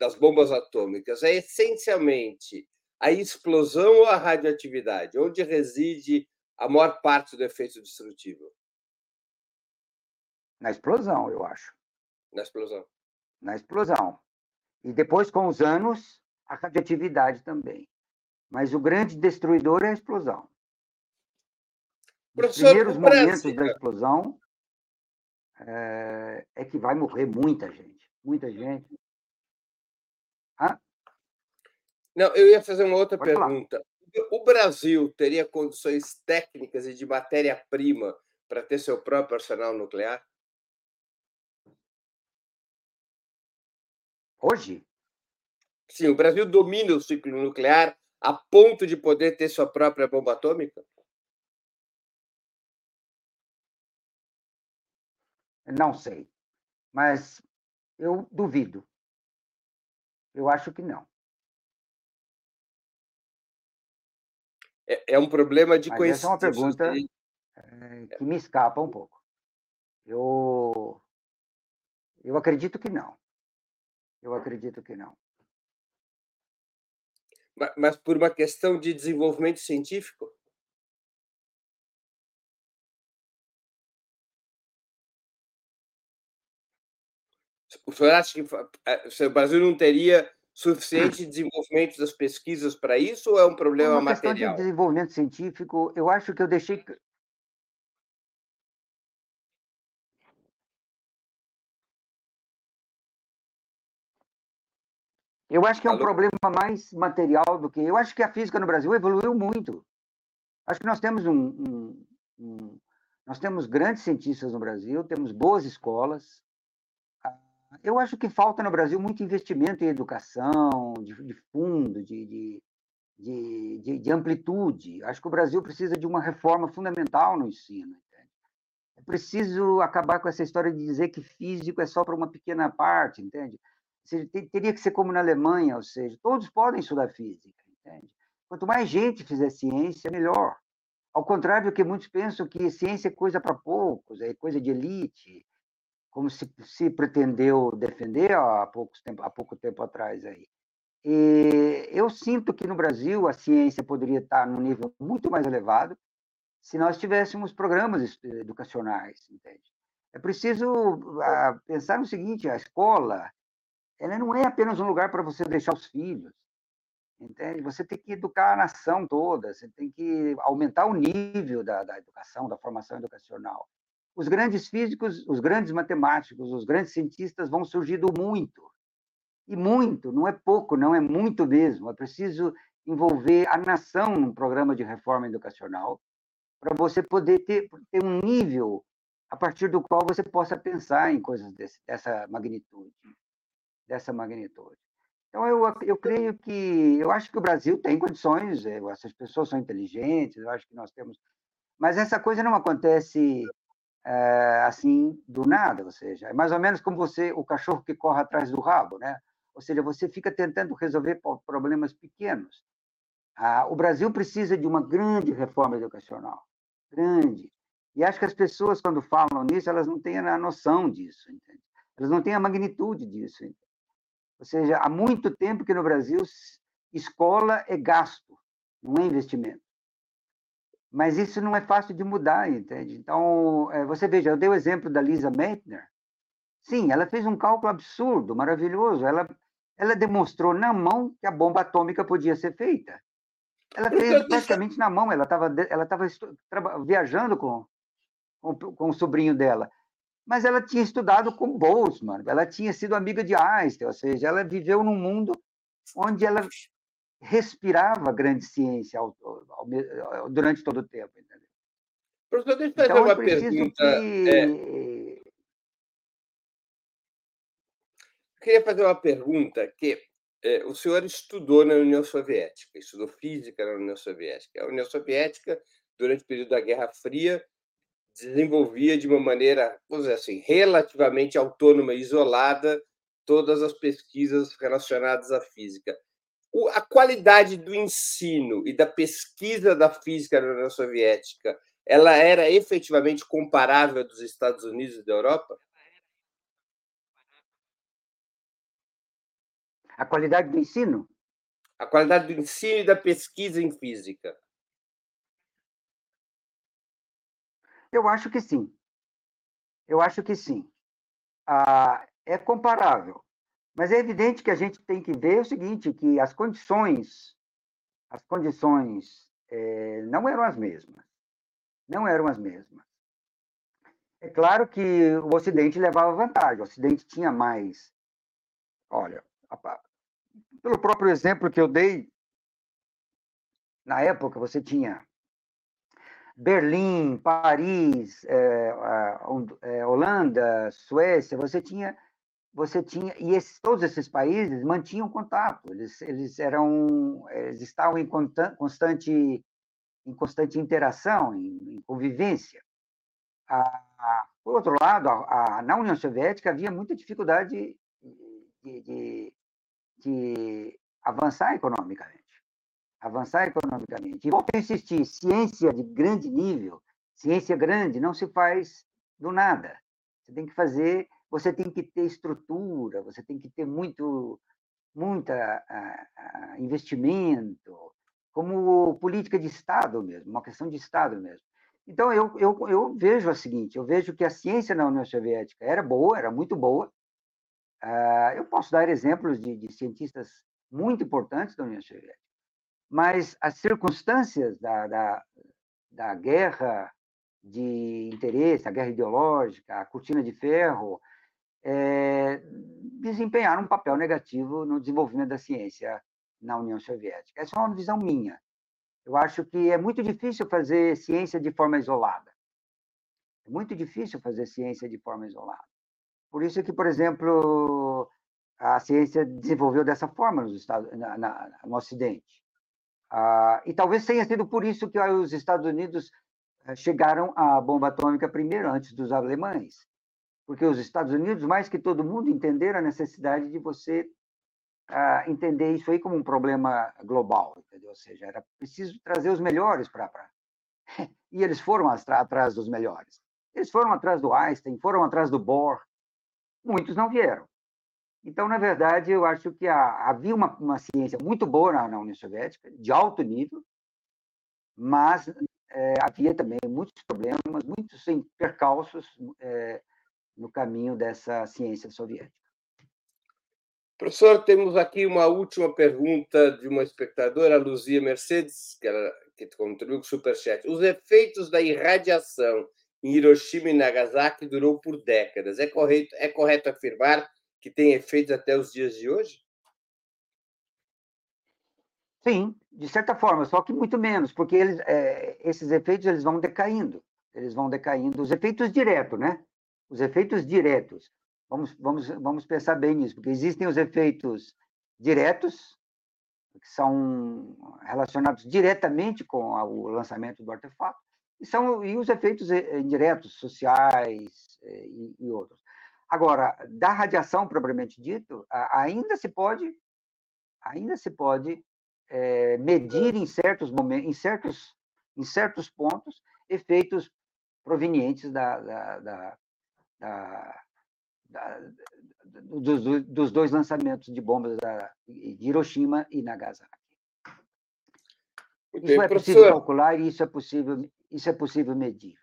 das bombas atômicas é essencialmente a explosão ou a radioatividade? Onde reside a maior parte do efeito destrutivo? Na explosão, eu acho. Na explosão. Na explosão. E depois, com os anos, a radioatividade também. Mas o grande destruidor é a explosão. Nos primeiros momentos da explosão, É, é que vai morrer muita gente, muita gente. Hã? Não, eu ia fazer uma outra Pode pergunta. Falar. O Brasil teria condições técnicas e de matéria-prima para ter seu próprio arsenal nuclear? Hoje? Sim, o Brasil domina o ciclo nuclear a ponto de poder ter sua própria bomba atômica? Não sei. mas eu duvido. Eu acho que não. É, é um problema de coincidência. Essa é uma pergunta é, que me escapa um pouco. Eu, eu acredito que não. Eu acredito que não. Mas por uma questão de desenvolvimento científico? O senhor acha que o Brasil não teria suficiente desenvolvimento das pesquisas para isso ou é um problema material? Uma questão material? de desenvolvimento científico, eu acho que eu deixei... Eu acho que é um Alô? problema mais material do que... Eu acho que a física no Brasil evoluiu muito. Acho que nós temos um, um, um... Nós temos grandes cientistas no Brasil, temos boas escolas. Eu acho que falta no Brasil muito investimento em educação, de, de fundo, de, de, de, de, de amplitude. Acho que o Brasil precisa de uma reforma fundamental no ensino. É preciso acabar com essa história de dizer que físico é só para uma pequena parte, entende? Teria que ser como na Alemanha, ou seja, todos podem estudar física, entende? Quanto mais gente fizer ciência, melhor. Ao contrário do que muitos pensam, que ciência é coisa para poucos, é coisa de elite, como se, se pretendeu defender há pouco tempo, há pouco tempo atrás. Aí. E eu sinto que no Brasil a ciência poderia estar num nível muito mais elevado se nós tivéssemos programas educacionais, entende? É preciso pensar no seguinte, a escola... Ela não é apenas um lugar para você deixar os filhos, entende? Você tem que educar a nação toda, você tem que aumentar o nível da, da educação, da formação educacional. Os grandes físicos, os grandes matemáticos, os grandes cientistas vão surgir do muito. E muito, não é pouco, não é muito mesmo. É preciso envolver a nação num programa de reforma educacional para você poder ter, ter um nível a partir do qual você possa pensar em coisas desse, dessa magnitude. dessa magnitude. Então, eu, eu creio que... Eu acho que o Brasil tem condições, eu, essas pessoas são inteligentes, eu acho que nós temos... Mas essa coisa não acontece é, assim do nada, ou seja, é mais ou menos como você, o cachorro que corre atrás do rabo, né? Ou seja, você fica tentando resolver problemas pequenos. Ah, o Brasil precisa de uma grande reforma educacional, grande. E acho que as pessoas, quando falam nisso, elas não têm a noção disso, entende? Elas não têm a magnitude disso, entende? Ou seja, há muito tempo que no Brasil escola é gasto, não é investimento. Mas isso não é fácil de mudar, entende? Então, você veja, eu dei o exemplo da Lise Meitner. Sim, ela fez um cálculo absurdo, maravilhoso. Ela, ela demonstrou na mão que a bomba atômica podia ser feita. Ela fez praticamente na mão, ela estava ela tava viajando com, com, com o sobrinho dela. Mas ela tinha estudado com Boltzmann, ela tinha sido amiga de Einstein, ou seja, ela viveu num mundo onde ela respirava grande ciência ao, ao, ao, durante todo o tempo. Entendeu? Professor, deixa eu fazer então, uma pergunta. Que... É... Eu queria fazer uma pergunta que é, o senhor estudou na União Soviética, estudou física na União Soviética. A União Soviética, durante o período da Guerra Fria, desenvolvia de uma maneira, vamos dizer assim, relativamente autônoma e isolada todas as pesquisas relacionadas à física. O, a qualidade do ensino e da pesquisa da física na União Soviética, ela era efetivamente comparável à dos Estados Unidos e da Europa? A qualidade do ensino? A qualidade do ensino e da pesquisa em física. Eu acho que sim. Eu acho que sim. Ah, é comparável. Mas é evidente que a gente tem que ver o seguinte, que as condições, as condições eh, não eram as mesmas. Não eram as mesmas. É claro que o Ocidente levava vantagem. O Ocidente tinha mais... Olha, pelo próprio exemplo que eu dei, na época você tinha... Berlim, Paris, eh, eh, Holanda, Suécia, você tinha, você tinha e esses, todos esses países mantinham contato. Eles, eles eram, eles estavam em constante, em constante interação, em, em convivência. Ah, Por outro lado, a, a, na União Soviética havia muita dificuldade de, de, de avançar economicamente. Avançar economicamente. E vou persistir, ciência de grande nível, ciência grande não se faz do nada. Você tem que fazer, você tem que ter estrutura, você tem que ter muito, muita uh, investimento, como política de Estado mesmo, uma questão de Estado mesmo. Então, eu, eu, eu vejo a seguinte, eu vejo que a ciência na União Soviética era boa, era muito boa. Uh, eu posso dar exemplos de, de cientistas muito importantes da União Soviética, mas as circunstâncias da, da, da guerra de interesse, a guerra ideológica, a cortina de ferro, é, desempenharam um papel negativo no desenvolvimento da ciência na União Soviética. Essa é uma visão minha. Eu acho que é muito difícil fazer ciência de forma isolada. É muito difícil fazer ciência de forma isolada. Por isso que, por exemplo, a ciência desenvolveu dessa forma nos Estados, na, na, no Ocidente. Ah, e talvez tenha sido por isso que os Estados Unidos chegaram à bomba atômica primeiro, antes dos alemães. Porque os Estados Unidos, mais que todo mundo, entenderam a necessidade de você ah, entender isso aí como um problema global, entendeu? Ou seja, era preciso trazer os melhores para... Pra... E eles foram atrás dos melhores. Eles foram atrás do Einstein, foram atrás do Bohr. Muitos não vieram. Então, na verdade, eu acho que a, havia uma, uma ciência muito boa na, na União Soviética, de alto nível, mas é, havia também muitos problemas, muitos percalços é, no caminho dessa ciência soviética. Professor, temos aqui uma última pergunta de uma espectadora, Luzia Mercedes, que, ela, que contribuiu com o Superchat. Os efeitos da irradiação em Hiroshima e Nagasaki durou por décadas. É correto, é correto afirmar que tem efeitos até os dias de hoje? Sim, de certa forma, só que muito menos, porque eles, é, esses efeitos eles vão decaindo, eles vão decaindo, os efeitos diretos, né? Os efeitos diretos, vamos, vamos, vamos pensar bem nisso, porque existem os efeitos diretos, que são relacionados diretamente com a, o lançamento do artefato, e, são, e os efeitos indiretos, sociais e, e outros. Agora, da radiação propriamente dito, ainda se pode, ainda se pode é, medir em certos momentos, em certos, em certos pontos, efeitos provenientes da, da, da, da, da, dos, dos dois lançamentos de bombas da, de Hiroshima e Nagasaki. Isso bem, é possível professor... calcular e isso é possível, isso é possível medir.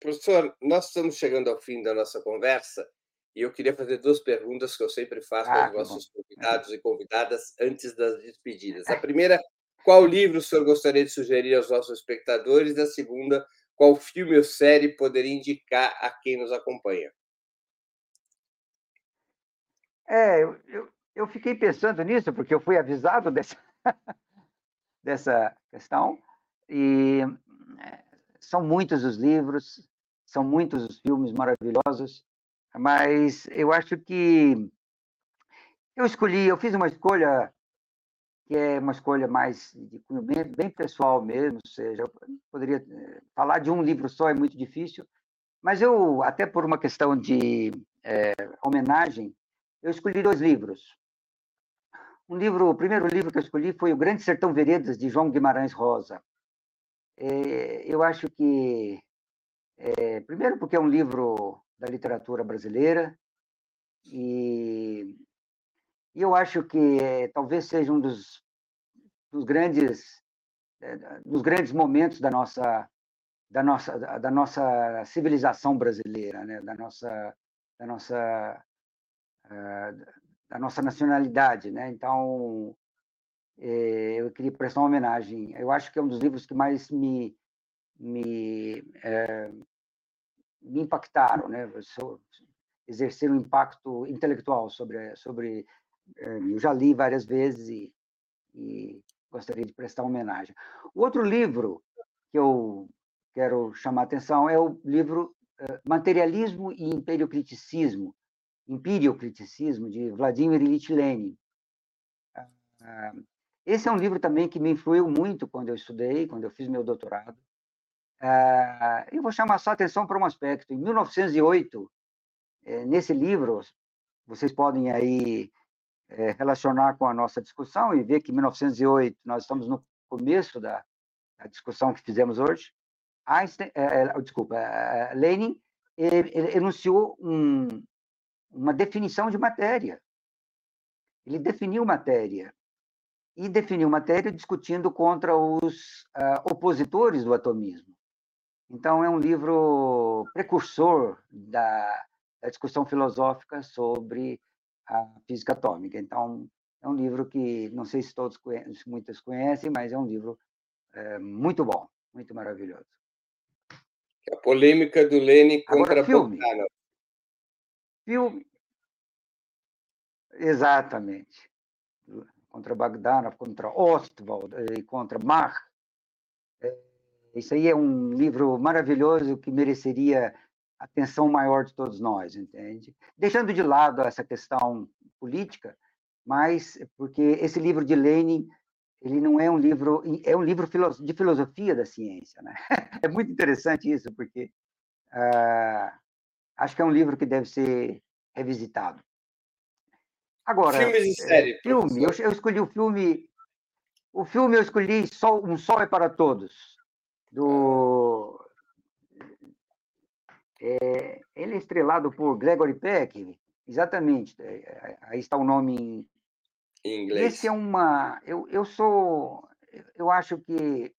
Professor, nós estamos chegando ao fim da nossa conversa e eu queria fazer duas perguntas que eu sempre faço ah, aos nossos convidados e convidadas antes das despedidas. A primeira, qual livro o senhor gostaria de sugerir aos nossos espectadores? A segunda, qual filme ou série poderia indicar a quem nos acompanha? É, eu, eu, eu fiquei pensando nisso porque eu fui avisado dessa, dessa questão e são muitos os livros, são muitos os filmes maravilhosos, mas eu acho que eu escolhi, eu fiz uma escolha que é uma escolha mais de cunho bem pessoal mesmo, ou seja, eu poderia falar de um livro só, é muito difícil, mas eu, até por uma questão de é, homenagem, eu escolhi dois livros. Um livro, o primeiro livro que eu escolhi foi O Grande Sertão Veredas, de João Guimarães Rosa. É, eu acho que, é, primeiro porque é um livro da literatura brasileira e, e eu acho que é, talvez seja um dos, dos, grandes, é, dos grandes momentos da nossa, da nossa, da nossa civilização brasileira, né? da, nossa, da, nossa, da nossa nacionalidade. Né? Então... eu queria prestar uma homenagem. Eu acho que é um dos livros que mais me, me, é, me impactaram, né? Exerceram um impacto intelectual sobre... sobre eu já li várias vezes e, e gostaria de prestar uma homenagem. O outro livro que eu quero chamar a atenção é o livro Materialismo e Empiriocriticismo, Empiriocriticismo de Vladimir Ilich Lenin. Esse é um livro também que me influiu muito quando eu estudei, quando eu fiz meu doutorado. Ah, eu vou chamar só a atenção para um aspecto. Em mil novecentos e oito, eh, nesse livro, vocês podem aí eh, relacionar com a nossa discussão e ver que em mil novecentos e oito, nós estamos no começo da, da discussão que fizemos hoje. Einstein, eh, desculpa, eh, Lenin ele, ele enunciou um, uma definição de matéria. Ele definiu matéria. E definiu matéria discutindo contra os ah, opositores do atomismo. Então, é um livro precursor da, da discussão filosófica sobre a física atômica. Então, é um livro que, não sei se todos conhecem, muitos conhecem, mas é um livro é, muito bom, muito maravilhoso. A polêmica do Lenin contra Bogdanov. Filme. filme. Exatamente. Contra Bogdanov, contra Ostwald e contra Mach. Isso aí é um livro maravilhoso que mereceria atenção maior de todos nós, entende? Deixando de lado essa questão política, mas porque esse livro de Lenin, ele não é um livro, é um livro de filosofia da ciência, né? É muito interessante isso, porque uh, acho que é um livro que deve ser revisitado. Agora, filmes e séries. Filme, eu, eu escolhi o filme, o filme eu escolhi Sol, Um Sol é para Todos. Do, é, ele é estrelado por Gregory Peck, exatamente, é, aí está o nome em, em inglês. Esse é uma, eu, eu sou, eu acho que,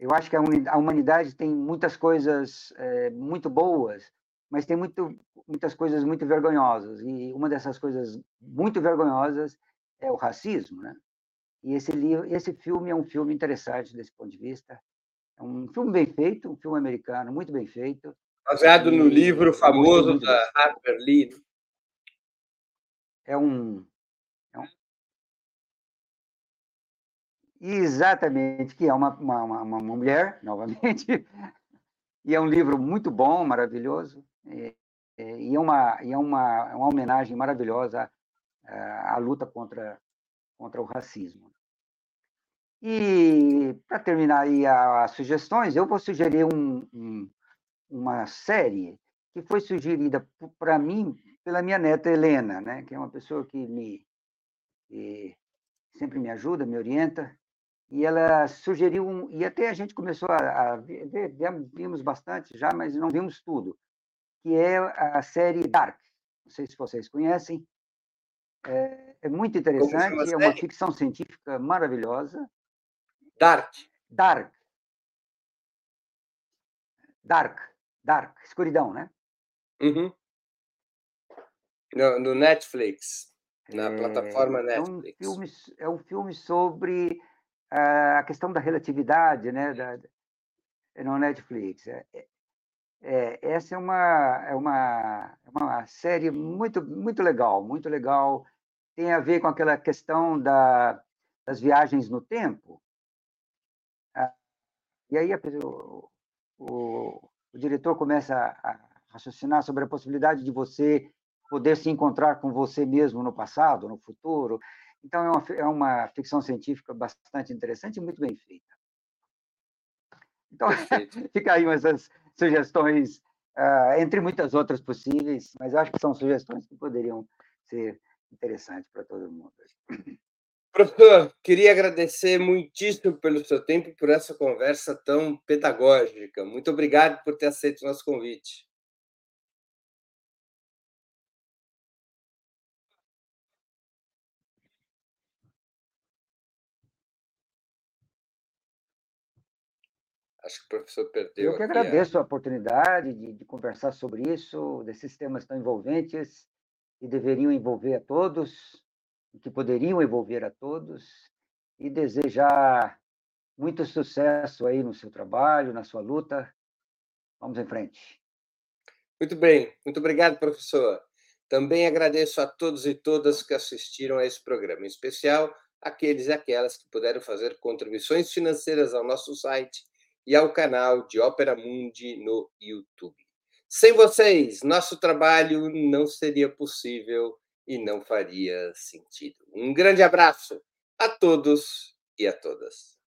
eu acho que a humanidade tem muitas coisas é, muito boas, mas tem muito, muitas coisas muito vergonhosas, e uma dessas coisas muito vergonhosas é o racismo, né? E esse, livro, esse filme é um filme interessante desse ponto de vista. É um filme bem feito, um filme americano muito bem feito. Baseado no livro famoso da Harper Lee. É um, é um... Exatamente, que é uma, uma, uma mulher, novamente. E é um livro muito bom, maravilhoso. E é uma, é uma, é uma homenagem maravilhosa à, à luta contra, contra o racismo. E, para terminar aí as sugestões, eu vou sugerir um, um, uma série que foi sugerida para mim pela minha neta Helena, né? Que é uma pessoa que, me, que sempre me ajuda, me orienta, e ela sugeriu, um, e até a gente começou a, a ver, vimos bastante já, mas não vimos tudo, que é a série Dark, não sei se vocês conhecem, é, é muito interessante, é uma ficção científica maravilhosa, Dark. Dark. Dark. Dark. Escuridão, né? Uhum. No, no Netflix. Na é, plataforma Netflix. É um filme, é um filme sobre uh, a questão da relatividade, né? Da, no Netflix. É, é, essa é uma, é uma, uma série muito, muito legal, muito legal. Tem a ver com aquela questão da, das viagens no tempo. E aí a pessoa, o, o, o diretor começa a raciocinar sobre a possibilidade de você poder se encontrar com você mesmo no passado, no futuro. Então, é uma, é uma ficção científica bastante interessante e muito bem feita. Então, fica aí essas sugestões, uh, entre muitas outras possíveis, mas acho que são sugestões que poderiam ser interessantes para todo mundo. Professor, queria agradecer muitíssimo pelo seu tempo e por essa conversa tão pedagógica. Muito obrigado por ter aceito o nosso convite. Acho que o professor perdeu. Eu que agradeço a, a oportunidade de, de conversar sobre isso, desses temas tão envolventes e deveriam envolver a todos, que poderiam envolver a todos, e desejar muito sucesso aí no seu trabalho, na sua luta. Vamos em frente. Muito bem. Muito obrigado, professor. Também agradeço a todos e todas que assistiram a esse programa, em especial aqueles e aquelas que puderam fazer contribuições financeiras ao nosso site e ao canal de Opera Mundi no YouTube. Sem vocês, nosso trabalho não seria possível e não faria sentido. Um grande abraço a todos e a todas.